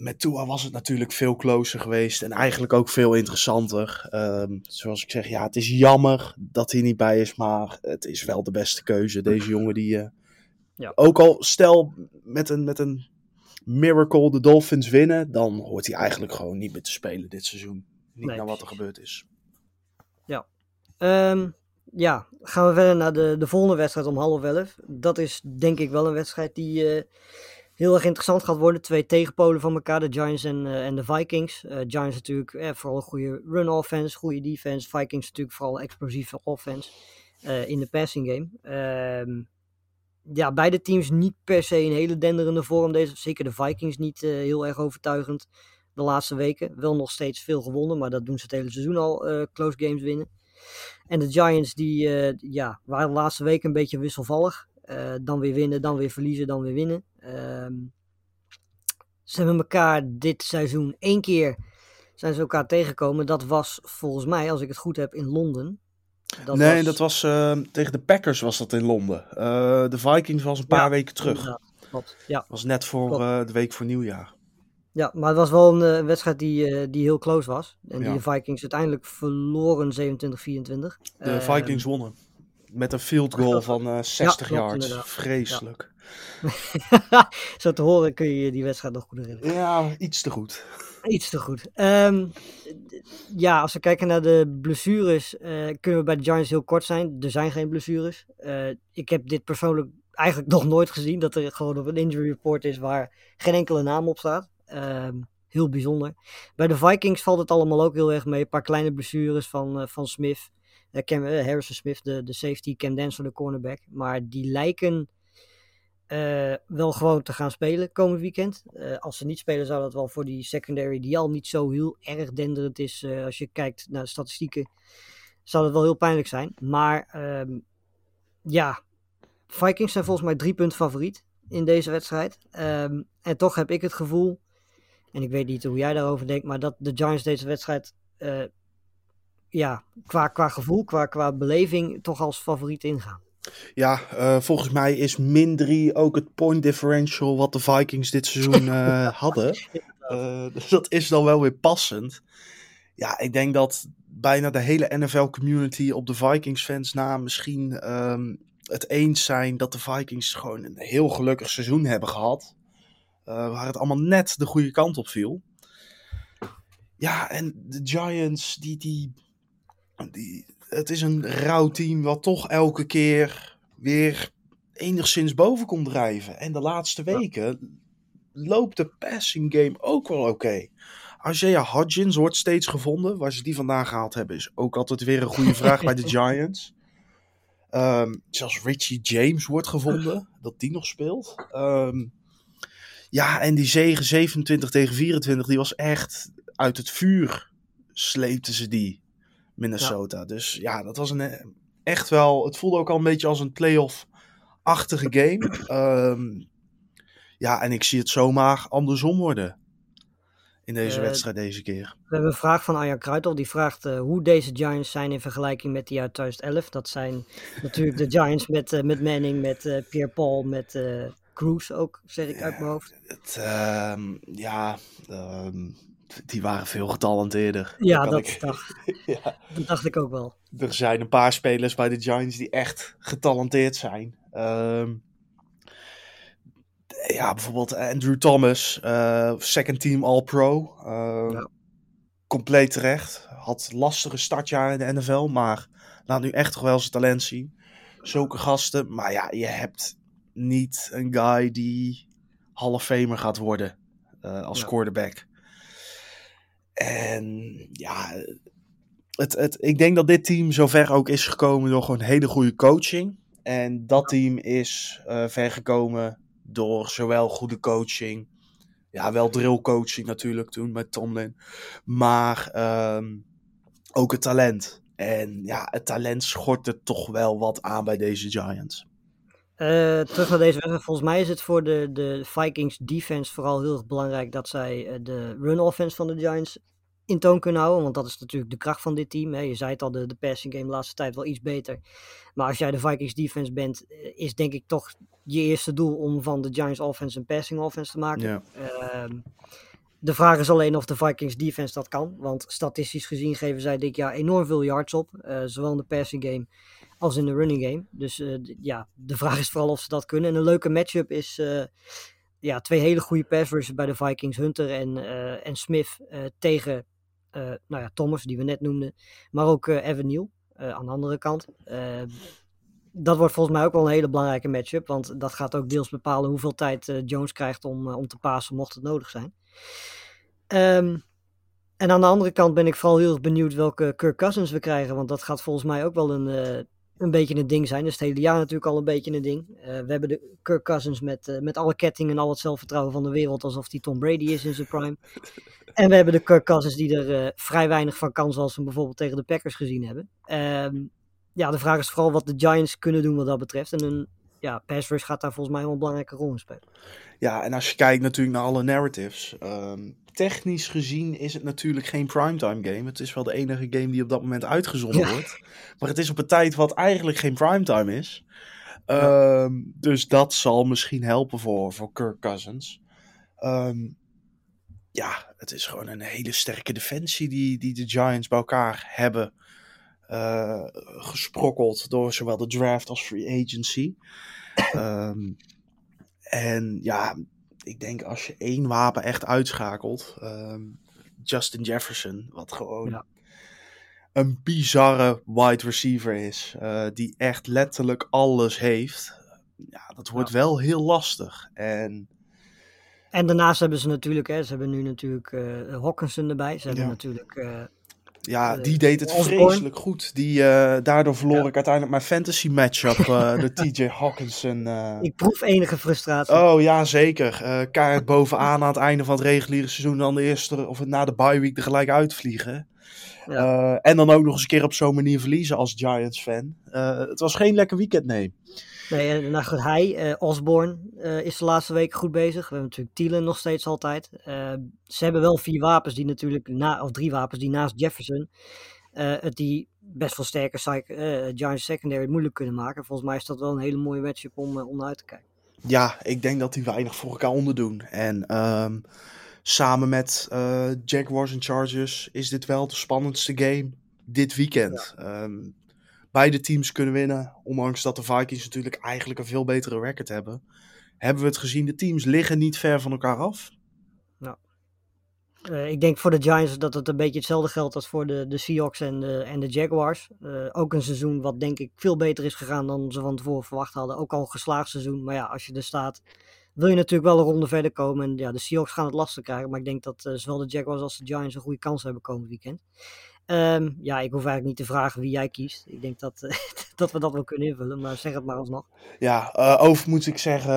Met Tua was het natuurlijk veel closer geweest en eigenlijk ook veel interessanter. Zoals ik zeg, het is jammer dat hij niet bij is, maar het is wel de beste keuze. Deze jongen die, ook al stel met een miracle de Dolphins winnen, dan hoort hij eigenlijk gewoon niet meer te spelen dit seizoen. Naar wat er gebeurd is. Ja, gaan we verder naar de volgende wedstrijd om 10:30. Dat is denk ik wel een wedstrijd die... heel erg interessant gaat worden. 2 tegenpolen van elkaar. De Giants en de Vikings. Giants natuurlijk vooral een goede run offense. Goede defense. Vikings natuurlijk vooral explosieve offense. In de passing game. Beide teams niet per se in hele denderende vorm. Zeker de Vikings niet heel erg overtuigend. De laatste weken. Wel nog steeds veel gewonnen. Maar dat doen ze het hele seizoen al. Close games winnen. En de Giants die waren de laatste weken een beetje wisselvallig. Dan weer winnen. Dan weer verliezen. Dan weer winnen. Ze hebben elkaar dit seizoen 1 keer zijn ze elkaar tegengekomen. Dat was volgens mij, als ik het goed heb, in Londen. Dat was tegen de Packers was dat in Londen. De Vikings was een paar weken terug. Dat was net voor de week voor nieuwjaar. Ja, maar het was wel een wedstrijd die heel close was. En die de Vikings uiteindelijk verloren 27-24. De Vikings wonnen. Met een field goal van 60 yards. Inderdaad. Vreselijk. Ja. Zo te horen kun je die wedstrijd nog goed herinneren. Ja, iets te goed. Als we kijken naar de blessures... kunnen we bij de Giants heel kort zijn. Er zijn geen blessures. Ik heb dit persoonlijk eigenlijk nog nooit gezien... dat er gewoon op een injury report is... waar geen enkele naam op staat. Heel bijzonder. Bij de Vikings valt het allemaal ook heel erg mee. Een paar kleine blessures van Smith... Harrison Smith, de safety, Cam Dancer, de cornerback. Maar die lijken wel gewoon te gaan spelen komend weekend. Als ze niet spelen, zou dat wel voor die secondary, die al niet zo heel erg denderend is. Als je kijkt naar de statistieken, zou dat wel heel pijnlijk zijn. Maar Vikings zijn volgens mij 3-punt favoriet in deze wedstrijd. En toch heb ik het gevoel, en ik weet niet hoe jij daarover denkt, maar dat de Giants deze wedstrijd... qua gevoel, qua beleving toch als favoriet ingaan. Ja, volgens mij is -3 ook het point differential wat de Vikings dit seizoen hadden. Dus dat is dan wel weer passend. Ja, ik denk dat bijna de hele NFL-community op de Vikings-fans na misschien het eens zijn dat de Vikings gewoon een heel gelukkig seizoen hebben gehad. Waar het allemaal net de goede kant op viel. Ja, en de Giants, het is een rauw team wat toch elke keer weer enigszins boven komt drijven. En de laatste weken loopt de passing game ook wel oké. Isaiah Hodgins wordt steeds gevonden. Waar ze die vandaan gehaald hebben is ook altijd weer een goede vraag bij de Giants. Zelfs Richie James wordt gevonden, dat die nog speelt. En die zege 27-24, die was echt... Uit het vuur sleepten ze die Minnesota. Ja. Dus ja, dat was echt wel... Het voelde ook al een beetje als een playoff achtige game. Ja, en ik zie het zomaar andersom worden in deze wedstrijd deze keer. We hebben een vraag van Arjan Kruidel. Die vraagt hoe deze Giants zijn in vergelijking met die uit 2011. Dat zijn natuurlijk de Giants met Manning, met Pierre Paul, met Cruz ook, zeg ik uit mijn hoofd. Die waren veel getalenteerder. Ja, dat dacht ik ook wel. Er zijn een paar spelers bij de Giants die echt getalenteerd zijn. Bijvoorbeeld Andrew Thomas, second team All-Pro. Compleet terecht. Had lastige startjaren in de NFL, maar laat nu echt toch wel zijn talent zien. Zulke gasten. Maar ja, je hebt niet een guy die Hall of Famer gaat worden als quarterback. En ja, ik denk dat dit team zover ook is gekomen door gewoon hele goede coaching. En dat team is ver gekomen door zowel goede coaching, ja, wel drillcoaching natuurlijk toen met Tomlin, maar ook het talent. En ja, het talent schort er toch wel wat aan bij deze Giants. Terug naar deze wedstrijd. Volgens mij is het voor de Vikings defense vooral heel erg belangrijk dat zij de run offense van de Giants in toon kunnen houden. Want dat is natuurlijk de kracht van dit team. Hè. Je zei het al, de passing game de laatste tijd wel iets beter. Maar als jij de Vikings defense bent, is denk ik toch je eerste doel om van de Giants offense een passing offense te maken. Yeah. De vraag is alleen of de Vikings defense dat kan. Want statistisch gezien geven zij dit jaar enorm veel yards op. Zowel in de passing game als in de running game. Dus de vraag is vooral of ze dat kunnen. En een leuke matchup is twee hele goede pass rushers bij de Vikings. Hunter en Smith tegen Thomas, die we net noemden. Maar ook Evan Neal aan de andere kant. Dat wordt volgens mij ook wel een hele belangrijke matchup. Want dat gaat ook deels bepalen hoeveel tijd Jones krijgt om te passen, mocht het nodig zijn. En aan de andere kant ben ik vooral heel erg benieuwd welke Kirk Cousins we krijgen. Want dat gaat volgens mij ook wel een beetje een ding zijn. Dat is het hele jaar natuurlijk al een beetje een ding. We hebben de Kirk Cousins met alle kettingen en al het zelfvertrouwen van de wereld. Alsof hij Tom Brady is in zijn prime. En we hebben de Kirk Cousins die er vrij weinig van kan. Zoals we bijvoorbeeld tegen de Packers gezien hebben. De vraag is vooral wat de Giants kunnen doen wat dat betreft. En hun pass rush gaat daar volgens mij wel een belangrijke rol in spelen. Ja, en als je kijkt natuurlijk naar alle narratives. Technisch gezien is het natuurlijk geen primetime game. Het is wel de enige game die op dat moment uitgezonden wordt. Maar het is op een tijd wat eigenlijk geen primetime is. Dus dat zal misschien helpen voor Kirk Cousins. Het is gewoon een hele sterke defensie die de Giants bij elkaar hebben gesprokkeld door zowel de draft als free agency. Ik denk als je één wapen echt uitschakelt, Justin Jefferson, wat gewoon een bizarre wide receiver is, die echt letterlijk alles heeft. Ja, dat wordt wel heel lastig. En daarnaast hebben ze natuurlijk, Hockenson erbij. Ze hebben natuurlijk... die deed het vreselijk goed. Daardoor verloor ik uiteindelijk mijn fantasy matchup door TJ Hockenson. Ik proef enige frustratie. Oh ja, zeker. Kaart bovenaan aan het einde van het reguliere seizoen dan de eerste of na de bye week er gelijk uitvliegen. Ja. En dan ook nog eens een keer op zo'n manier verliezen als Giants fan. Het was geen lekker weekend, nee. Nee, Osborne is de laatste week goed bezig. We hebben natuurlijk Thielen nog steeds altijd. Ze hebben wel drie wapens die naast Jefferson het die best wel sterke Giants secondary moeilijk kunnen maken. Volgens mij is dat wel een hele mooie matchup om naar uit te kijken. Ja, ik denk dat die weinig voor elkaar onderdoen. En samen met Jaguars en Chargers is dit wel de spannendste game dit weekend. Ja. Beide teams kunnen winnen, ondanks dat de Vikings natuurlijk eigenlijk een veel betere record hebben. Hebben we het gezien, de teams liggen niet ver van elkaar af. Nou, ik denk voor de Giants dat het een beetje hetzelfde geldt als voor de Seahawks en de Jaguars. Ook een seizoen wat denk ik veel beter is gegaan dan ze van tevoren verwacht hadden. Ook al een geslaagd seizoen, maar ja, als je er staat wil je natuurlijk wel een ronde verder komen. En ja, de Seahawks gaan het lastig krijgen, maar ik denk dat zowel de Jaguars als de Giants een goede kans hebben komend weekend. Ik hoef eigenlijk niet te vragen wie jij kiest. Ik denk dat we dat wel kunnen invullen, maar zeg het maar alsnog. Ja, over moet ik zeggen,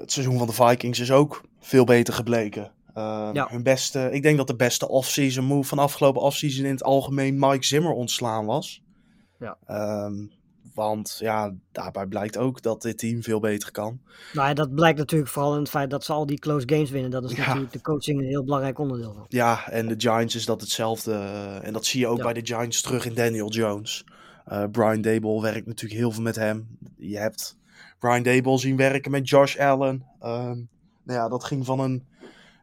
het seizoen van de Vikings is ook veel beter gebleken. Ik denk dat de beste off-season move van afgelopen offseason in het algemeen Mike Zimmer ontslaan was. Ja. Want ja, daarbij blijkt ook dat dit team veel beter kan. Nou ja, dat blijkt natuurlijk vooral in het feit dat ze al die close games winnen. Dat is natuurlijk de coaching een heel belangrijk onderdeel van. Ja, en de Giants is dat hetzelfde. En dat zie je ook bij de Giants terug in Daniel Jones. Brian Daboll werkt natuurlijk heel veel met hem. Je hebt Brian Daboll zien werken met Josh Allen. Nou ja, dat ging van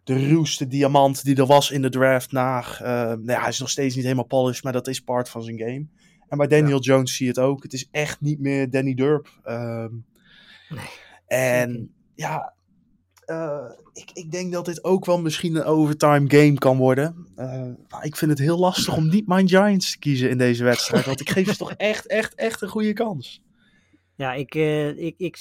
de ruwste diamant die er was in de draft naar... hij is nog steeds niet helemaal polished, maar dat is part van zijn game. En bij Daniel Jones zie je het ook. Het is echt niet meer Danny Durb. Ik denk dat dit ook wel misschien een overtime game kan worden. Maar ik vind het heel lastig om niet mijn Giants te kiezen in deze wedstrijd. Want ik geef ze toch echt een goede kans. Ja,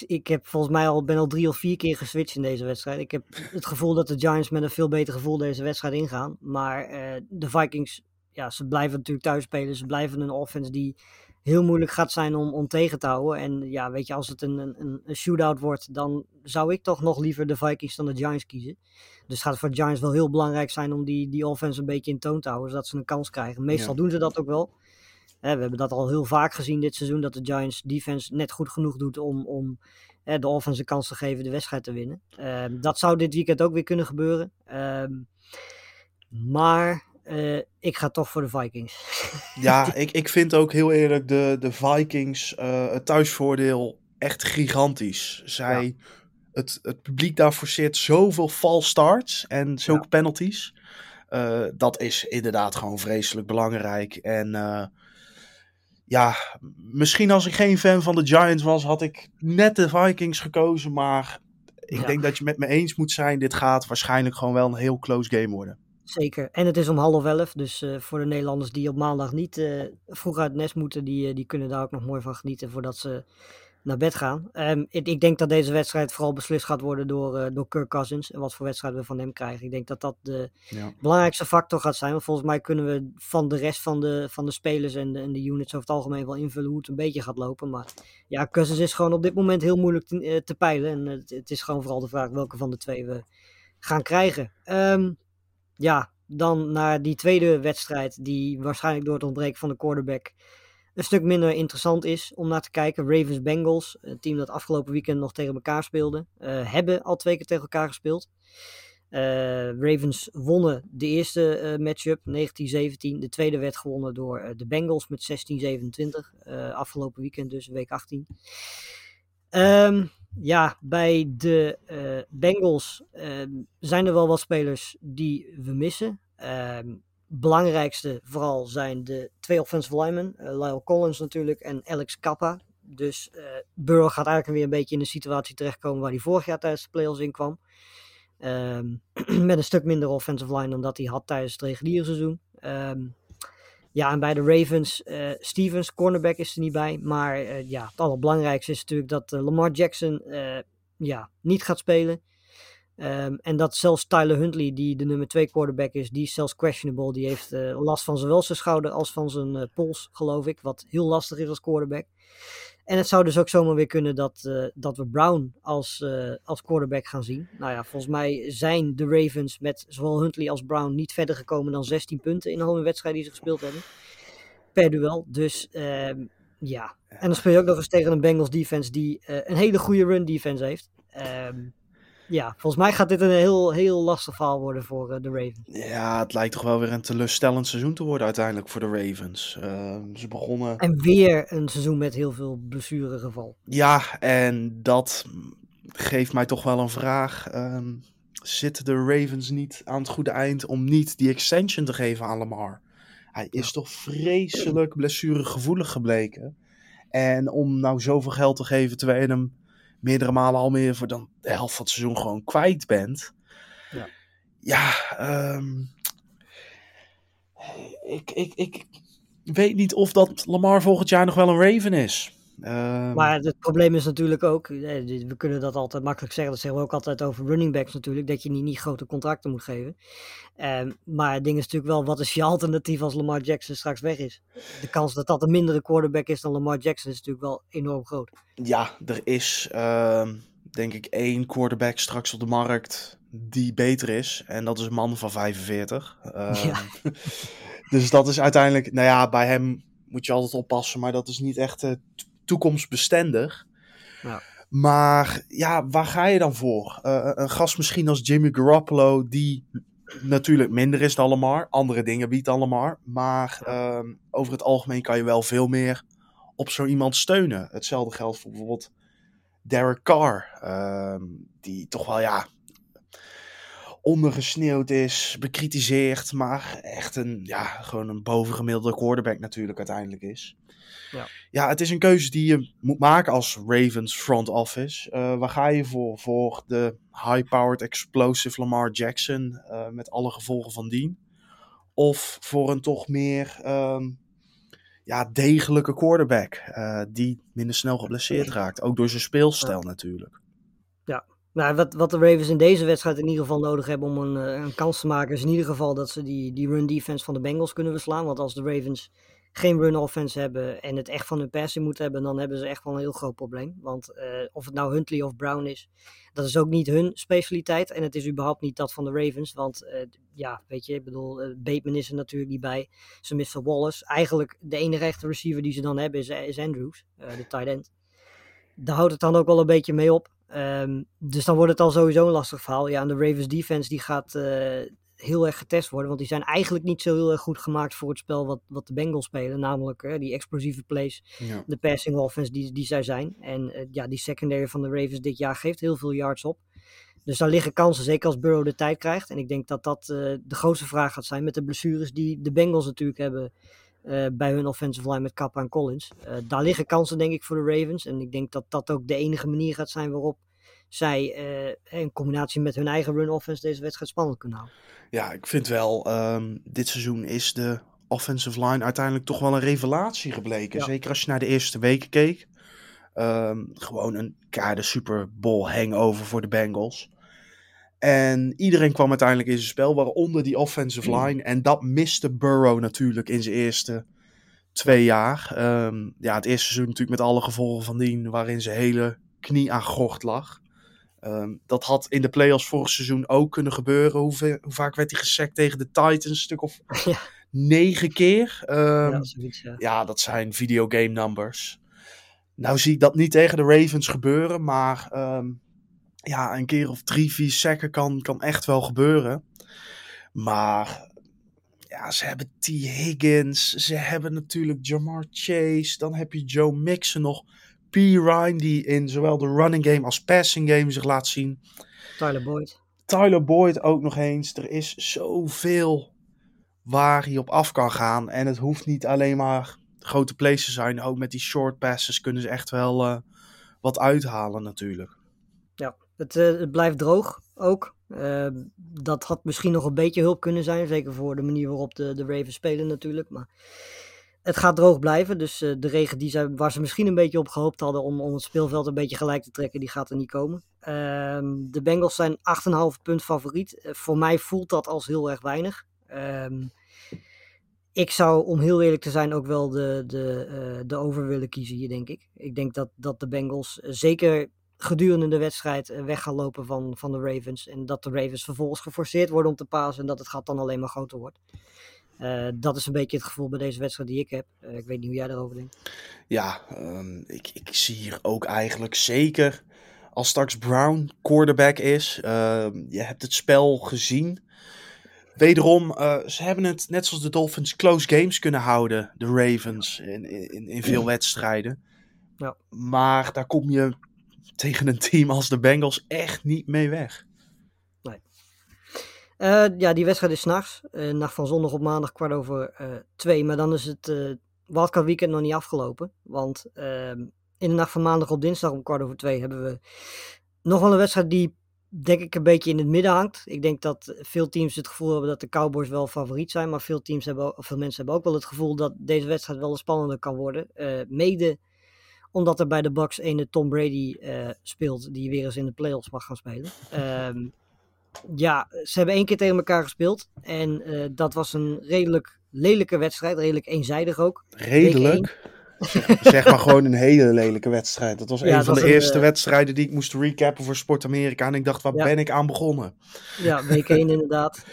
ik heb volgens mij ben al 3 of 4 keer geswitcht in deze wedstrijd. Ik heb het gevoel dat de Giants met een veel beter gevoel deze wedstrijd ingaan. Maar de Vikings... Ja, ze blijven natuurlijk thuis spelen. Ze blijven een offense die heel moeilijk gaat zijn om tegen te houden. En ja, weet je, als het een shootout wordt, dan zou ik toch nog liever de Vikings dan de Giants kiezen. Dus het gaat voor de Giants wel heel belangrijk zijn om die offense een beetje in toon te houden, zodat ze een kans krijgen. Meestal doen ze dat ook wel. We hebben dat al heel vaak gezien dit seizoen, dat de Giants defense net goed genoeg doet om de offense een kans te geven de wedstrijd te winnen. Dat zou dit weekend ook weer kunnen gebeuren. Ik ga toch voor de Vikings. Ja, ik vind ook heel eerlijk de Vikings het thuisvoordeel echt gigantisch. Het publiek daar forceert zoveel false starts en zulke penalties. Dat is inderdaad gewoon vreselijk belangrijk. En misschien als ik geen fan van de Giants was, had ik net de Vikings gekozen. Maar ik denk dat je met me eens moet zijn, dit gaat waarschijnlijk gewoon wel een heel close game worden. Zeker. En het is om 10:30. Dus voor de Nederlanders die op maandag niet vroeg uit het nest moeten, die kunnen daar ook nog mooi van genieten voordat ze naar bed gaan. Ik denk dat deze wedstrijd vooral beslist gaat worden door Kirk Cousins. En wat voor wedstrijd we van hem krijgen. Ik denk dat dat de belangrijkste factor gaat zijn. Want volgens mij kunnen we van de rest van de spelers en de units over het algemeen wel invullen hoe het een beetje gaat lopen. Maar ja, Cousins is gewoon op dit moment heel moeilijk te peilen. En het is gewoon vooral de vraag welke van de twee we gaan krijgen. Dan naar die tweede wedstrijd die waarschijnlijk door het ontbreken van de quarterback een stuk minder interessant is om naar te kijken. Ravens-Bengals, een team dat afgelopen weekend nog tegen elkaar speelde, hebben al 2 keer tegen elkaar gespeeld. Ravens wonnen de eerste matchup 19-17. De tweede werd gewonnen door de Bengals met 16-27. Afgelopen weekend dus, week 18. Bij de Bengals zijn er wel wat spelers die we missen. Belangrijkste vooral zijn de 2 offensive linemen. Lyle Collins natuurlijk en Alex Kappa. Dus Burrow gaat eigenlijk weer een beetje in de situatie terechtkomen waar hij vorig jaar tijdens de playoffs in kwam. Met een stuk minder offensive line dan dat hij had tijdens het reguliere seizoen. En bij de Ravens, Stevens, cornerback is er niet bij. Maar het allerbelangrijkste is natuurlijk dat Lamar Jackson niet gaat spelen. En dat zelfs Tyler Huntley, die de nummer 2 quarterback is, die is zelfs questionable. Die heeft last van zowel zijn schouder als van zijn pols, geloof ik. Wat heel lastig is als quarterback. En het zou dus ook zomaar weer kunnen dat we Brown als quarterback gaan zien. Nou ja, volgens mij zijn de Ravens met zowel Huntley als Brown niet verder gekomen dan 16 punten in alle wedstrijden die ze gespeeld hebben. Per duel. Dus en dan speel je ook nog eens tegen een Bengals defense die een hele goede run defense heeft. Volgens mij gaat dit een heel, heel lastig verhaal worden voor de Ravens. Ja, het lijkt toch wel weer een teleurstellend seizoen te worden uiteindelijk voor de Ravens. Ze begonnen... En weer een seizoen met heel veel blessuregeval. Ja, en dat geeft mij toch wel een vraag. Zitten de Ravens niet aan het goede eind om niet die extension te geven aan Lamar? Hij is toch vreselijk blessuregevoelig gebleken. En om nou zoveel geld te geven terwijl je hem meerdere malen al meer voor dan de helft van het seizoen gewoon kwijt bent. Ik weet niet of dat Lamar volgend jaar nog wel een Raven is. Maar het probleem is natuurlijk ook, we kunnen dat altijd makkelijk zeggen, dat zeggen we ook altijd over running backs natuurlijk, dat je niet grote contracten moet geven. Maar het ding is natuurlijk wel, wat is je alternatief als Lamar Jackson straks weg is? De kans dat dat een mindere quarterback is dan Lamar Jackson is natuurlijk wel enorm groot. Ja, er is denk ik 1 quarterback straks op de markt die beter is. En dat is een man van 45. Dus dat is uiteindelijk, nou ja, bij hem moet je altijd oppassen, maar dat is niet echt toekomstbestendig. Ja. Maar ja, waar ga je dan voor? Een gast misschien als Jimmy Garoppolo, die natuurlijk minder is dan Lamar. Andere dingen biedt dan Lamar. Maar over het algemeen kan je wel veel meer op zo iemand steunen. Hetzelfde geldt voor bijvoorbeeld Derek Carr. Die toch wel, ja, ondergesneeuwd is, bekritiseerd, maar echt gewoon een bovengemiddelde quarterback natuurlijk uiteindelijk is. Ja. Ja, het is een keuze die je moet maken als Ravens front office. Waar ga je voor? Voor de high-powered explosive Lamar Jackson met alle gevolgen van dien? Of voor een toch meer degelijke quarterback die minder snel geblesseerd raakt. Ook door zijn speelstijl natuurlijk. Ja. Nou, wat de Ravens in deze wedstrijd in ieder geval nodig hebben om een kans te maken, is in ieder geval dat ze die run-defense van de Bengals kunnen verslaan. Want als de Ravens geen run-offense hebben en het echt van hun passing moeten hebben, dan hebben ze echt wel een heel groot probleem. Want of het nou Huntley of Brown is, dat is ook niet hun specialiteit. En het is überhaupt niet dat van de Ravens. Want Bateman is er natuurlijk niet bij. Ze missen Wallace. Eigenlijk de enige echte receiver die ze dan hebben is Andrews, de tight end. Daar houdt het dan ook wel een beetje mee op. Dus dan wordt het al sowieso een lastig verhaal. Ja, en de Ravens defense die gaat heel erg getest worden. Want die zijn eigenlijk niet zo heel erg goed gemaakt voor het spel wat de Bengals spelen. Namelijk die explosieve plays, de passing offense die zij zijn. En die secondary van de Ravens dit jaar geeft heel veel yards op. Dus daar liggen kansen, zeker als Burrow de tijd krijgt. En ik denk dat dat de grootste vraag gaat zijn met de blessures die de Bengals natuurlijk hebben bij hun offensive line met Kappa en Collins. Daar liggen kansen denk ik voor de Ravens. En ik denk dat dat ook de enige manier gaat zijn waarop zij in combinatie met hun eigen run-offense deze wedstrijd spannend kunnen houden. Ja, ik vind wel, dit seizoen is de offensive line uiteindelijk toch wel een revelatie gebleken. Ja. Zeker als je naar de eerste weken keek. Gewoon een keiharde Super Bowl hangover voor de Bengals. En iedereen kwam uiteindelijk in zijn spel, waaronder die offensive line. En dat miste Burrow natuurlijk in zijn eerste 2 jaar. Het eerste seizoen natuurlijk met alle gevolgen van dien, waarin zijn hele knie aan gort lag. Dat had in de playoffs vorig seizoen ook kunnen gebeuren. Hoe vaak werd hij gesackt tegen de Titans? Een stuk of 9 keer. Dat zijn videogame numbers. Nou zie ik dat niet tegen de Ravens gebeuren, maar een keer of 3-4 sacken kan echt wel gebeuren. Maar ja, ze hebben T. Higgins, ze hebben natuurlijk Jamar Chase, dan heb je Joe Mixon nog. P. Ryan, die in zowel de running game als passing game zich laat zien. Tyler Boyd ook nog eens. Er is zoveel waar hij op af kan gaan. En het hoeft niet alleen maar grote plays te zijn. Ook met die short passes kunnen ze echt wel wat uithalen natuurlijk. Ja, het blijft droog ook. Dat had misschien nog een beetje hulp kunnen zijn. Zeker voor de manier waarop de Ravens spelen natuurlijk. Maar het gaat droog blijven, dus de regen waar ze misschien een beetje op gehoopt hadden om het speelveld een beetje gelijk te trekken, die gaat er niet komen. De Bengals zijn 8,5 punt favoriet. Voor mij voelt dat als heel erg weinig. Ik zou, om heel eerlijk te zijn, ook wel de over willen kiezen hier, denk ik. Ik denk dat de Bengals zeker gedurende de wedstrijd weg gaan lopen van de Ravens. En dat de Ravens vervolgens geforceerd worden om te passen en dat het gat dan alleen maar groter wordt. Dat is een beetje het gevoel bij deze wedstrijd die ik heb. Ik weet niet hoe jij daarover denkt. Ja, ik zie hier ook eigenlijk zeker als straks Brown quarterback is. Je hebt het spel gezien. Wederom, ze hebben het net zoals de Dolphins close games kunnen houden. De Ravens in veel wedstrijden. Ja. Maar daar kom je tegen een team als de Bengals echt niet mee weg. Die wedstrijd is 's nachts. Nacht van zondag op maandag 2:15. Maar dan is het Wildcard Weekend nog niet afgelopen. Want in de nacht van maandag op dinsdag om 2:15 hebben we nog wel een wedstrijd die denk ik een beetje in het midden hangt. Ik denk dat veel teams het gevoel hebben dat de Cowboys wel favoriet zijn. Maar veel mensen hebben ook wel het gevoel dat deze wedstrijd wel spannender kan worden. Mede omdat er bij de Bucks ene Tom Brady speelt die weer eens in de playoffs mag gaan spelen. Ze hebben 1 keer tegen elkaar gespeeld. En dat was een redelijk lelijke wedstrijd. Redelijk eenzijdig ook. Redelijk? Zeg maar gewoon een hele lelijke wedstrijd. Dat was een van de eerste wedstrijden die ik moest recappen voor Sport Amerika. En ik dacht, waar ben ik aan begonnen? Ja, week 1 inderdaad.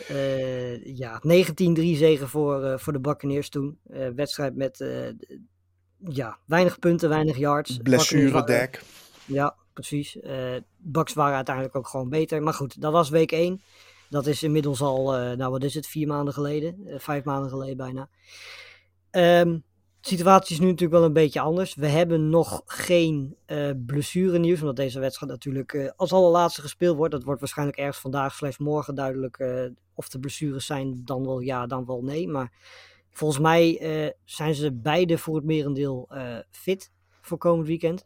19-3 zege voor de Buccaneers toen. Wedstrijd met ja, weinig punten, weinig yards. Blessuredek. Ja, precies. Bucks waren uiteindelijk ook gewoon beter. Maar goed, dat was week 1. Dat is inmiddels al, 4 maanden geleden? 5 maanden geleden bijna. De situatie is nu natuurlijk wel een beetje anders. We hebben nog geen blessurenieuws, omdat deze wedstrijd natuurlijk als allerlaatste gespeeld wordt. Dat wordt waarschijnlijk ergens vandaag/morgen duidelijk of de blessures zijn, dan wel ja, dan wel nee. Maar volgens mij zijn ze beide voor het merendeel fit voor komend weekend.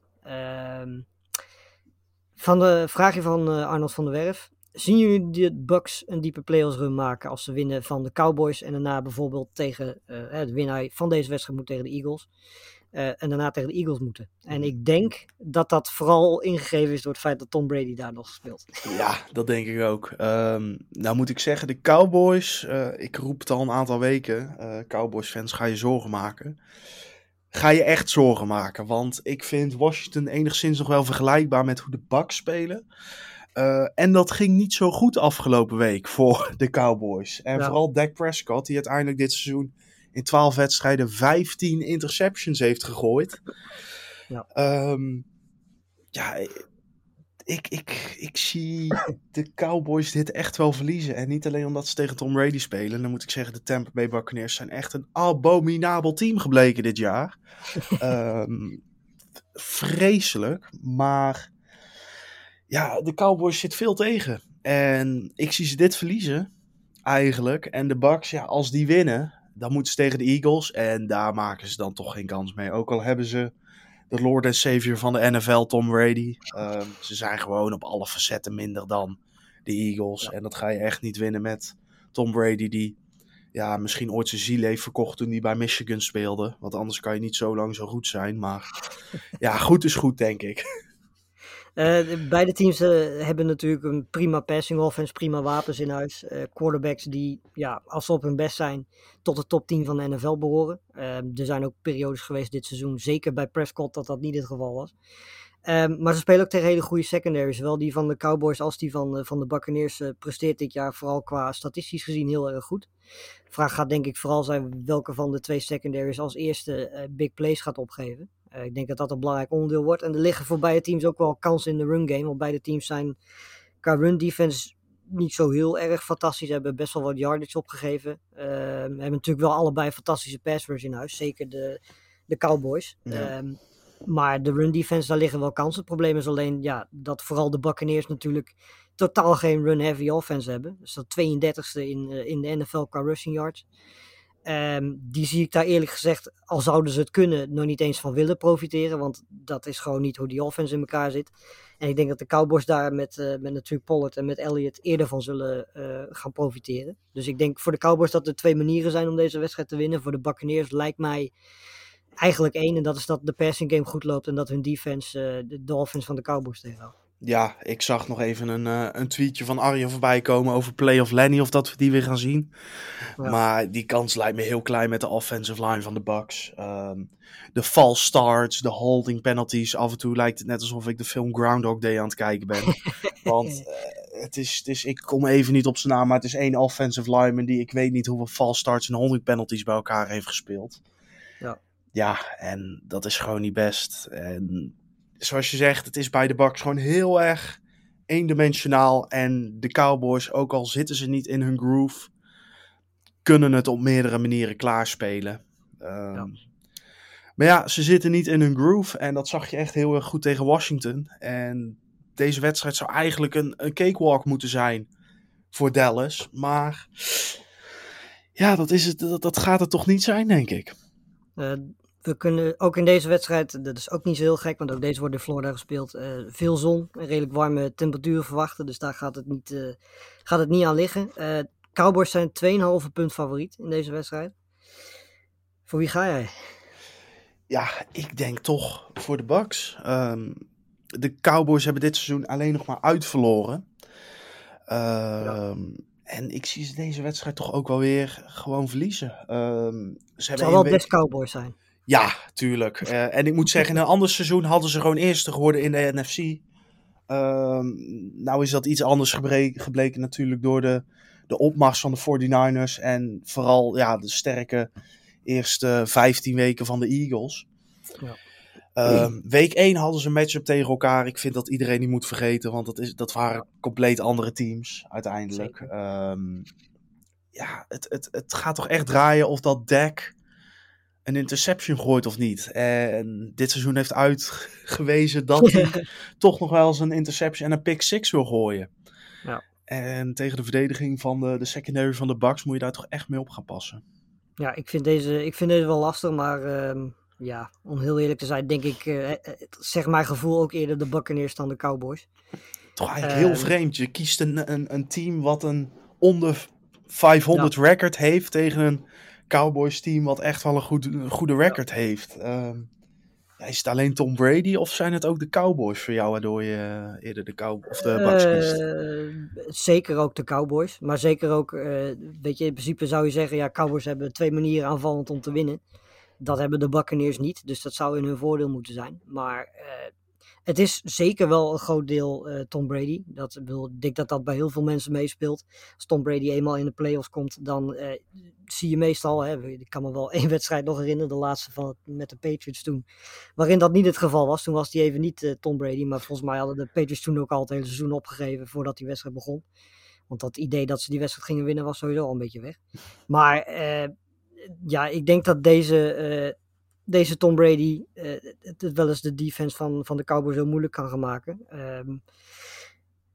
Van de vraagje van Arnold van der Werf. Zien jullie de Bucks een diepe playoffs run maken als ze winnen van de Cowboys en daarna bijvoorbeeld tegen de winnaar van deze wedstrijd moet tegen de Eagles en daarna tegen de Eagles moeten? En ik denk dat dat vooral ingegeven is door het feit dat Tom Brady daar nog speelt. Ja, dat denk ik ook. Nou moet ik zeggen, de Cowboys, ik roep het al een aantal weken, Cowboys fans, ga je zorgen maken. Ga je echt zorgen maken, want ik vind Washington enigszins nog wel vergelijkbaar met hoe de Bucks spelen. En dat ging niet zo goed afgelopen week voor de Cowboys. En vooral Dak Prescott, die uiteindelijk dit seizoen in 12 wedstrijden 15 interceptions heeft gegooid. Ja, ik zie de Cowboys dit echt wel verliezen. En niet alleen omdat ze tegen Tom Brady spelen. Dan moet ik zeggen, de Tampa Bay Buccaneers zijn echt een abominabel team gebleken dit jaar. Vreselijk, maar... Ja, de Cowboys zit veel tegen. En ik zie ze dit verliezen, eigenlijk. En de Bucks, ja, als die winnen, dan moeten ze tegen de Eagles. En daar maken ze dan toch geen kans mee. Ook al hebben ze de Lord en Savior van de NFL, Tom Brady. Ze zijn gewoon op alle facetten minder dan de Eagles. Ja. En dat ga je echt niet winnen met Tom Brady, die ja, misschien ooit zijn ziel heeft verkocht toen hij bij Michigan speelde. Want anders kan je niet zo lang zo goed zijn. Maar ja, goed is goed, denk ik. Beide teams hebben natuurlijk een prima passing offense, prima wapens in huis. Quarterbacks die, ja, als ze op hun best zijn, tot de top 10 van de NFL behoren. Er zijn ook periodes geweest dit seizoen, zeker bij Prescott, dat dat niet het geval was. Maar ze spelen ook tegen hele goede secondaries. Zowel die van de Cowboys als die van de Buccaneers presteert dit jaar vooral qua statistisch gezien heel erg goed. De vraag gaat denk ik vooral zijn welke van de twee secondaries als eerste big plays gaat opgeven. Ik denk dat dat een belangrijk onderdeel wordt. En er liggen voor beide teams ook wel kansen in de run game. Want beide teams zijn qua run defense niet zo heel erg fantastisch. Ze hebben best wel wat yardage opgegeven. Hebben natuurlijk wel allebei fantastische passers in huis. Zeker de Cowboys. Ja. Maar de run defense, daar liggen wel kansen. Het probleem is alleen ja, dat vooral de Buccaneers natuurlijk totaal geen run heavy offense hebben. Dus dat 32e in de NFL qua rushing yards. Die zie ik daar eerlijk gezegd, al zouden ze het kunnen, nog niet eens van willen profiteren. Want dat is gewoon niet hoe die offense in elkaar zit. En ik denk dat de Cowboys daar met natuurlijk Pollard en met Elliott eerder van zullen gaan profiteren. Dus ik denk voor de Cowboys dat er twee manieren zijn om deze wedstrijd te winnen. Voor de Buccaneers lijkt mij eigenlijk één. En dat is dat de passing game goed loopt en dat hun defense de offense van de Cowboys tegenhoudt. Ja, ik zag nog even een tweetje van Arjen voorbij komen over Playoff Lenny, of dat we die weer gaan zien. Ja. Maar die kans lijkt me heel klein met de offensive line van de Bucks. De false starts, de holding penalties. Af en toe lijkt het net alsof ik de film Groundhog Day aan het kijken ben. Want ik kom even niet op zijn naam, maar het is één offensive lineman die ik weet niet hoeveel false starts en holding penalties bij elkaar heeft gespeeld. Ja, en dat is gewoon niet best. En zoals je zegt, het is bij de Bucks gewoon heel erg eendimensionaal. En de Cowboys, ook al zitten ze niet in hun groove, kunnen het op meerdere manieren klaarspelen. Maar ja, ze zitten niet in hun groove. En dat zag je echt heel erg goed tegen Washington. En deze wedstrijd zou eigenlijk een cakewalk moeten zijn voor Dallas. Maar ja, dat is het, dat gaat het toch niet zijn, denk ik. We kunnen ook in deze wedstrijd, dat is ook niet zo heel gek, want ook deze wordt in Florida gespeeld, veel zon en redelijk warme temperaturen verwachten. Dus daar gaat het niet aan liggen. Cowboys zijn 2,5 punt favoriet in deze wedstrijd. Voor wie ga jij? Ja, ik denk toch voor de Bucks. De Cowboys hebben dit seizoen alleen nog maar uitverloren. En ik zie ze deze wedstrijd toch ook wel weer gewoon verliezen. Het zal wel best Cowboys zijn. Ja, tuurlijk. En ik moet zeggen, in een ander seizoen hadden ze gewoon eerste geworden in de NFC. Nou is dat iets anders gebleken natuurlijk door de opmars van de 49ers. En vooral ja, de sterke eerste 15 weken van de Eagles. Ja. Week 1 hadden ze een matchup tegen elkaar. Ik vind dat iedereen die moet vergeten, want dat waren compleet andere teams uiteindelijk. Het gaat toch echt draaien of dat Dak een interception gooit of niet. En dit seizoen heeft uitgewezen dat hij toch nog wel eens een interception en een pick six wil gooien. Ja. En tegen de verdediging van de secondary van de Bucks moet je daar toch echt mee op gaan passen. Ja, ik vind deze wel lastig, maar ja, om heel eerlijk te zijn, denk ik, zeg maar gevoel ook eerder de Buccaneers dan de Cowboys. Toch eigenlijk heel vreemd. Je kiest een team wat een onder 500 record heeft tegen een Cowboys team wat echt wel een goede record heeft. Is het alleen Tom Brady of zijn het ook de Cowboys voor jou, waardoor je eerder de Bucks kiest? Zeker ook de Cowboys, maar zeker ook, weet je, in principe zou je zeggen, ja, Cowboys hebben twee manieren aanvallend om te winnen. Dat hebben de Buccaneers niet, dus dat zou in hun voordeel moeten zijn. Maar het is zeker wel een groot deel Tom Brady. Ik denk dat bij heel veel mensen meespeelt. Als Tom Brady eenmaal in de playoffs komt, dan zie je meestal... Ik kan me wel één wedstrijd nog herinneren, de laatste met de Patriots toen. Waarin dat niet het geval was. Toen was die even niet Tom Brady, maar volgens mij hadden de Patriots toen ook al het hele seizoen opgegeven voordat die wedstrijd begon. Want dat idee dat ze die wedstrijd gingen winnen was sowieso al een beetje weg. Maar ik denk dat deze Tom Brady het wel eens de defense van de Cowboys heel moeilijk kan gaan maken.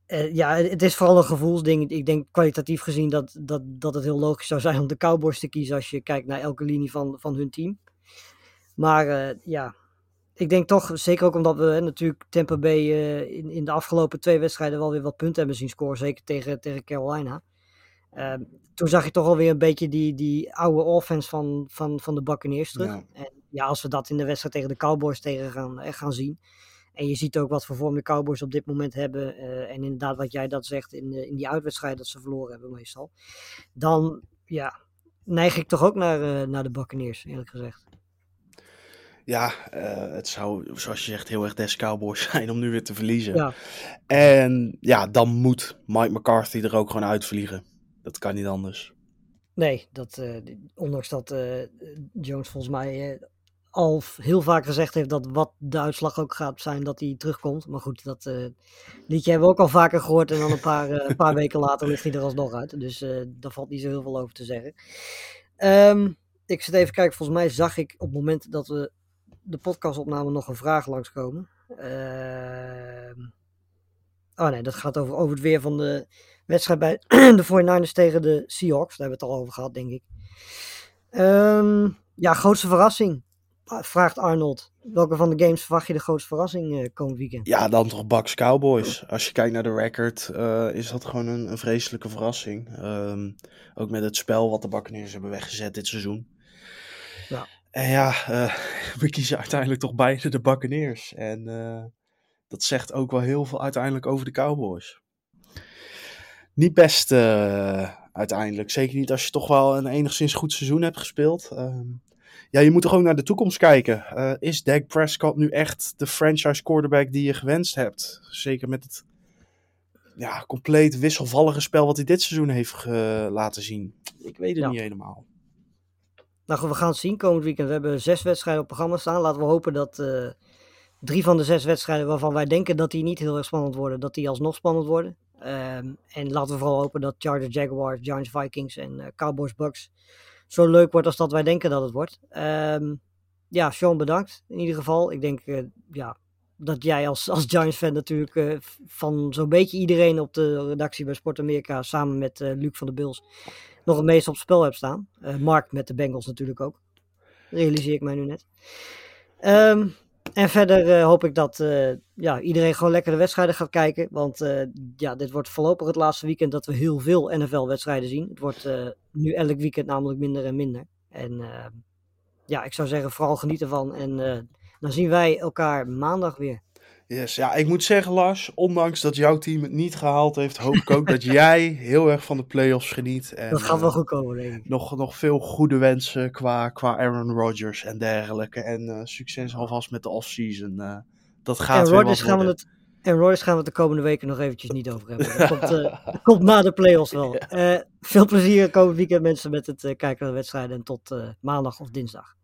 Het is vooral een gevoelsding. Ik denk kwalitatief gezien dat het heel logisch zou zijn om de Cowboys te kiezen als je kijkt naar elke linie van hun team. Maar ik denk toch, zeker ook omdat we natuurlijk Tampa Bay in de afgelopen twee wedstrijden wel weer wat punten hebben zien scoren. Zeker tegen Carolina. Toen zag je toch alweer een beetje die oude offense van de Buccaneers terug. Ja. En ja, als we dat in de wedstrijd tegen de Cowboys gaan zien. En je ziet ook wat voor vorm de Cowboys op dit moment hebben. En inderdaad wat jij dat zegt in die uitwedstrijd dat ze verloren hebben meestal. Dan neig ik toch ook naar de Buccaneers, eerlijk gezegd. Ja, het zou, zoals je zegt, heel erg des Cowboys zijn om nu weer te verliezen. Ja. En ja, dan moet Mike McCarthy er ook gewoon uitvliegen. Dat kan niet anders. Nee, ondanks dat Jones volgens mij al heel vaak gezegd heeft dat wat de uitslag ook gaat zijn, dat hij terugkomt. Maar goed, dat liedje hebben we ook al vaker gehoord en dan een paar weken later ligt hij er alsnog uit. Dus daar valt niet zo heel veel over te zeggen. Ik zit even kijken, volgens mij zag ik op het moment dat we de podcastopname nog een vraag langskomen. Oh nee, dat gaat over het weer van de wedstrijd bij de 49ers tegen de Seahawks. Daar hebben we het al over gehad, denk ik. Grootste verrassing, vraagt Arnold. Welke van de games verwacht je de grootste verrassing komend weekend? Ja, dan toch Bucks Cowboys. Als je kijkt naar de record, is dat gewoon een vreselijke verrassing. Ook met het spel wat de Buccaneers hebben weggezet dit seizoen. Ja. En we kiezen uiteindelijk toch beide de Buccaneers. En dat zegt ook wel heel veel uiteindelijk over de Cowboys. Niet best uiteindelijk. Zeker niet als je toch wel een enigszins goed seizoen hebt gespeeld. Je moet er gewoon naar de toekomst kijken. Is Dak Prescott nu echt de franchise quarterback die je gewenst hebt? Zeker met het compleet wisselvallige spel wat hij dit seizoen heeft laten zien. Ik weet het niet helemaal. Nou goed, we gaan het zien komend weekend. We hebben 6 wedstrijden op programma staan. Laten we hopen dat 3 van de 6 wedstrijden waarvan wij denken dat die niet heel erg spannend worden, dat die alsnog spannend worden. En laten we vooral hopen dat Chargers, Jaguars, Giants, Vikings en Cowboys, Bucks zo leuk wordt als dat wij denken dat het wordt. Sean, bedankt in ieder geval. Ik denk dat jij als Giants-fan natuurlijk van zo'n beetje iedereen op de redactie bij Sport Amerika samen met Luc van de Bills nog het meest op het spel hebt staan. Mark met de Bengals natuurlijk ook. Realiseer ik mij nu net. En verder hoop ik dat iedereen gewoon lekker de wedstrijden gaat kijken. Want dit wordt voorlopig het laatste weekend dat we heel veel NFL-wedstrijden zien. Het wordt nu elk weekend namelijk minder en minder. En ik zou zeggen, vooral geniet ervan. En dan zien wij elkaar maandag weer. Yes, ik moet zeggen, Lars, ondanks dat jouw team het niet gehaald heeft, hoop ik ook dat jij heel erg van de playoffs geniet. En dat gaat wel goed komen, denk ik. Nog veel goede wensen qua Aaron Rodgers en dergelijke. En succes alvast met de offseason. Dat gaat weer wat worden. En Rodgers gaan we het de komende weken nog eventjes niet over hebben. Dat komt na de playoffs wel. Veel plezier komend weekend, mensen, met het kijken naar de wedstrijden. En tot maandag of dinsdag.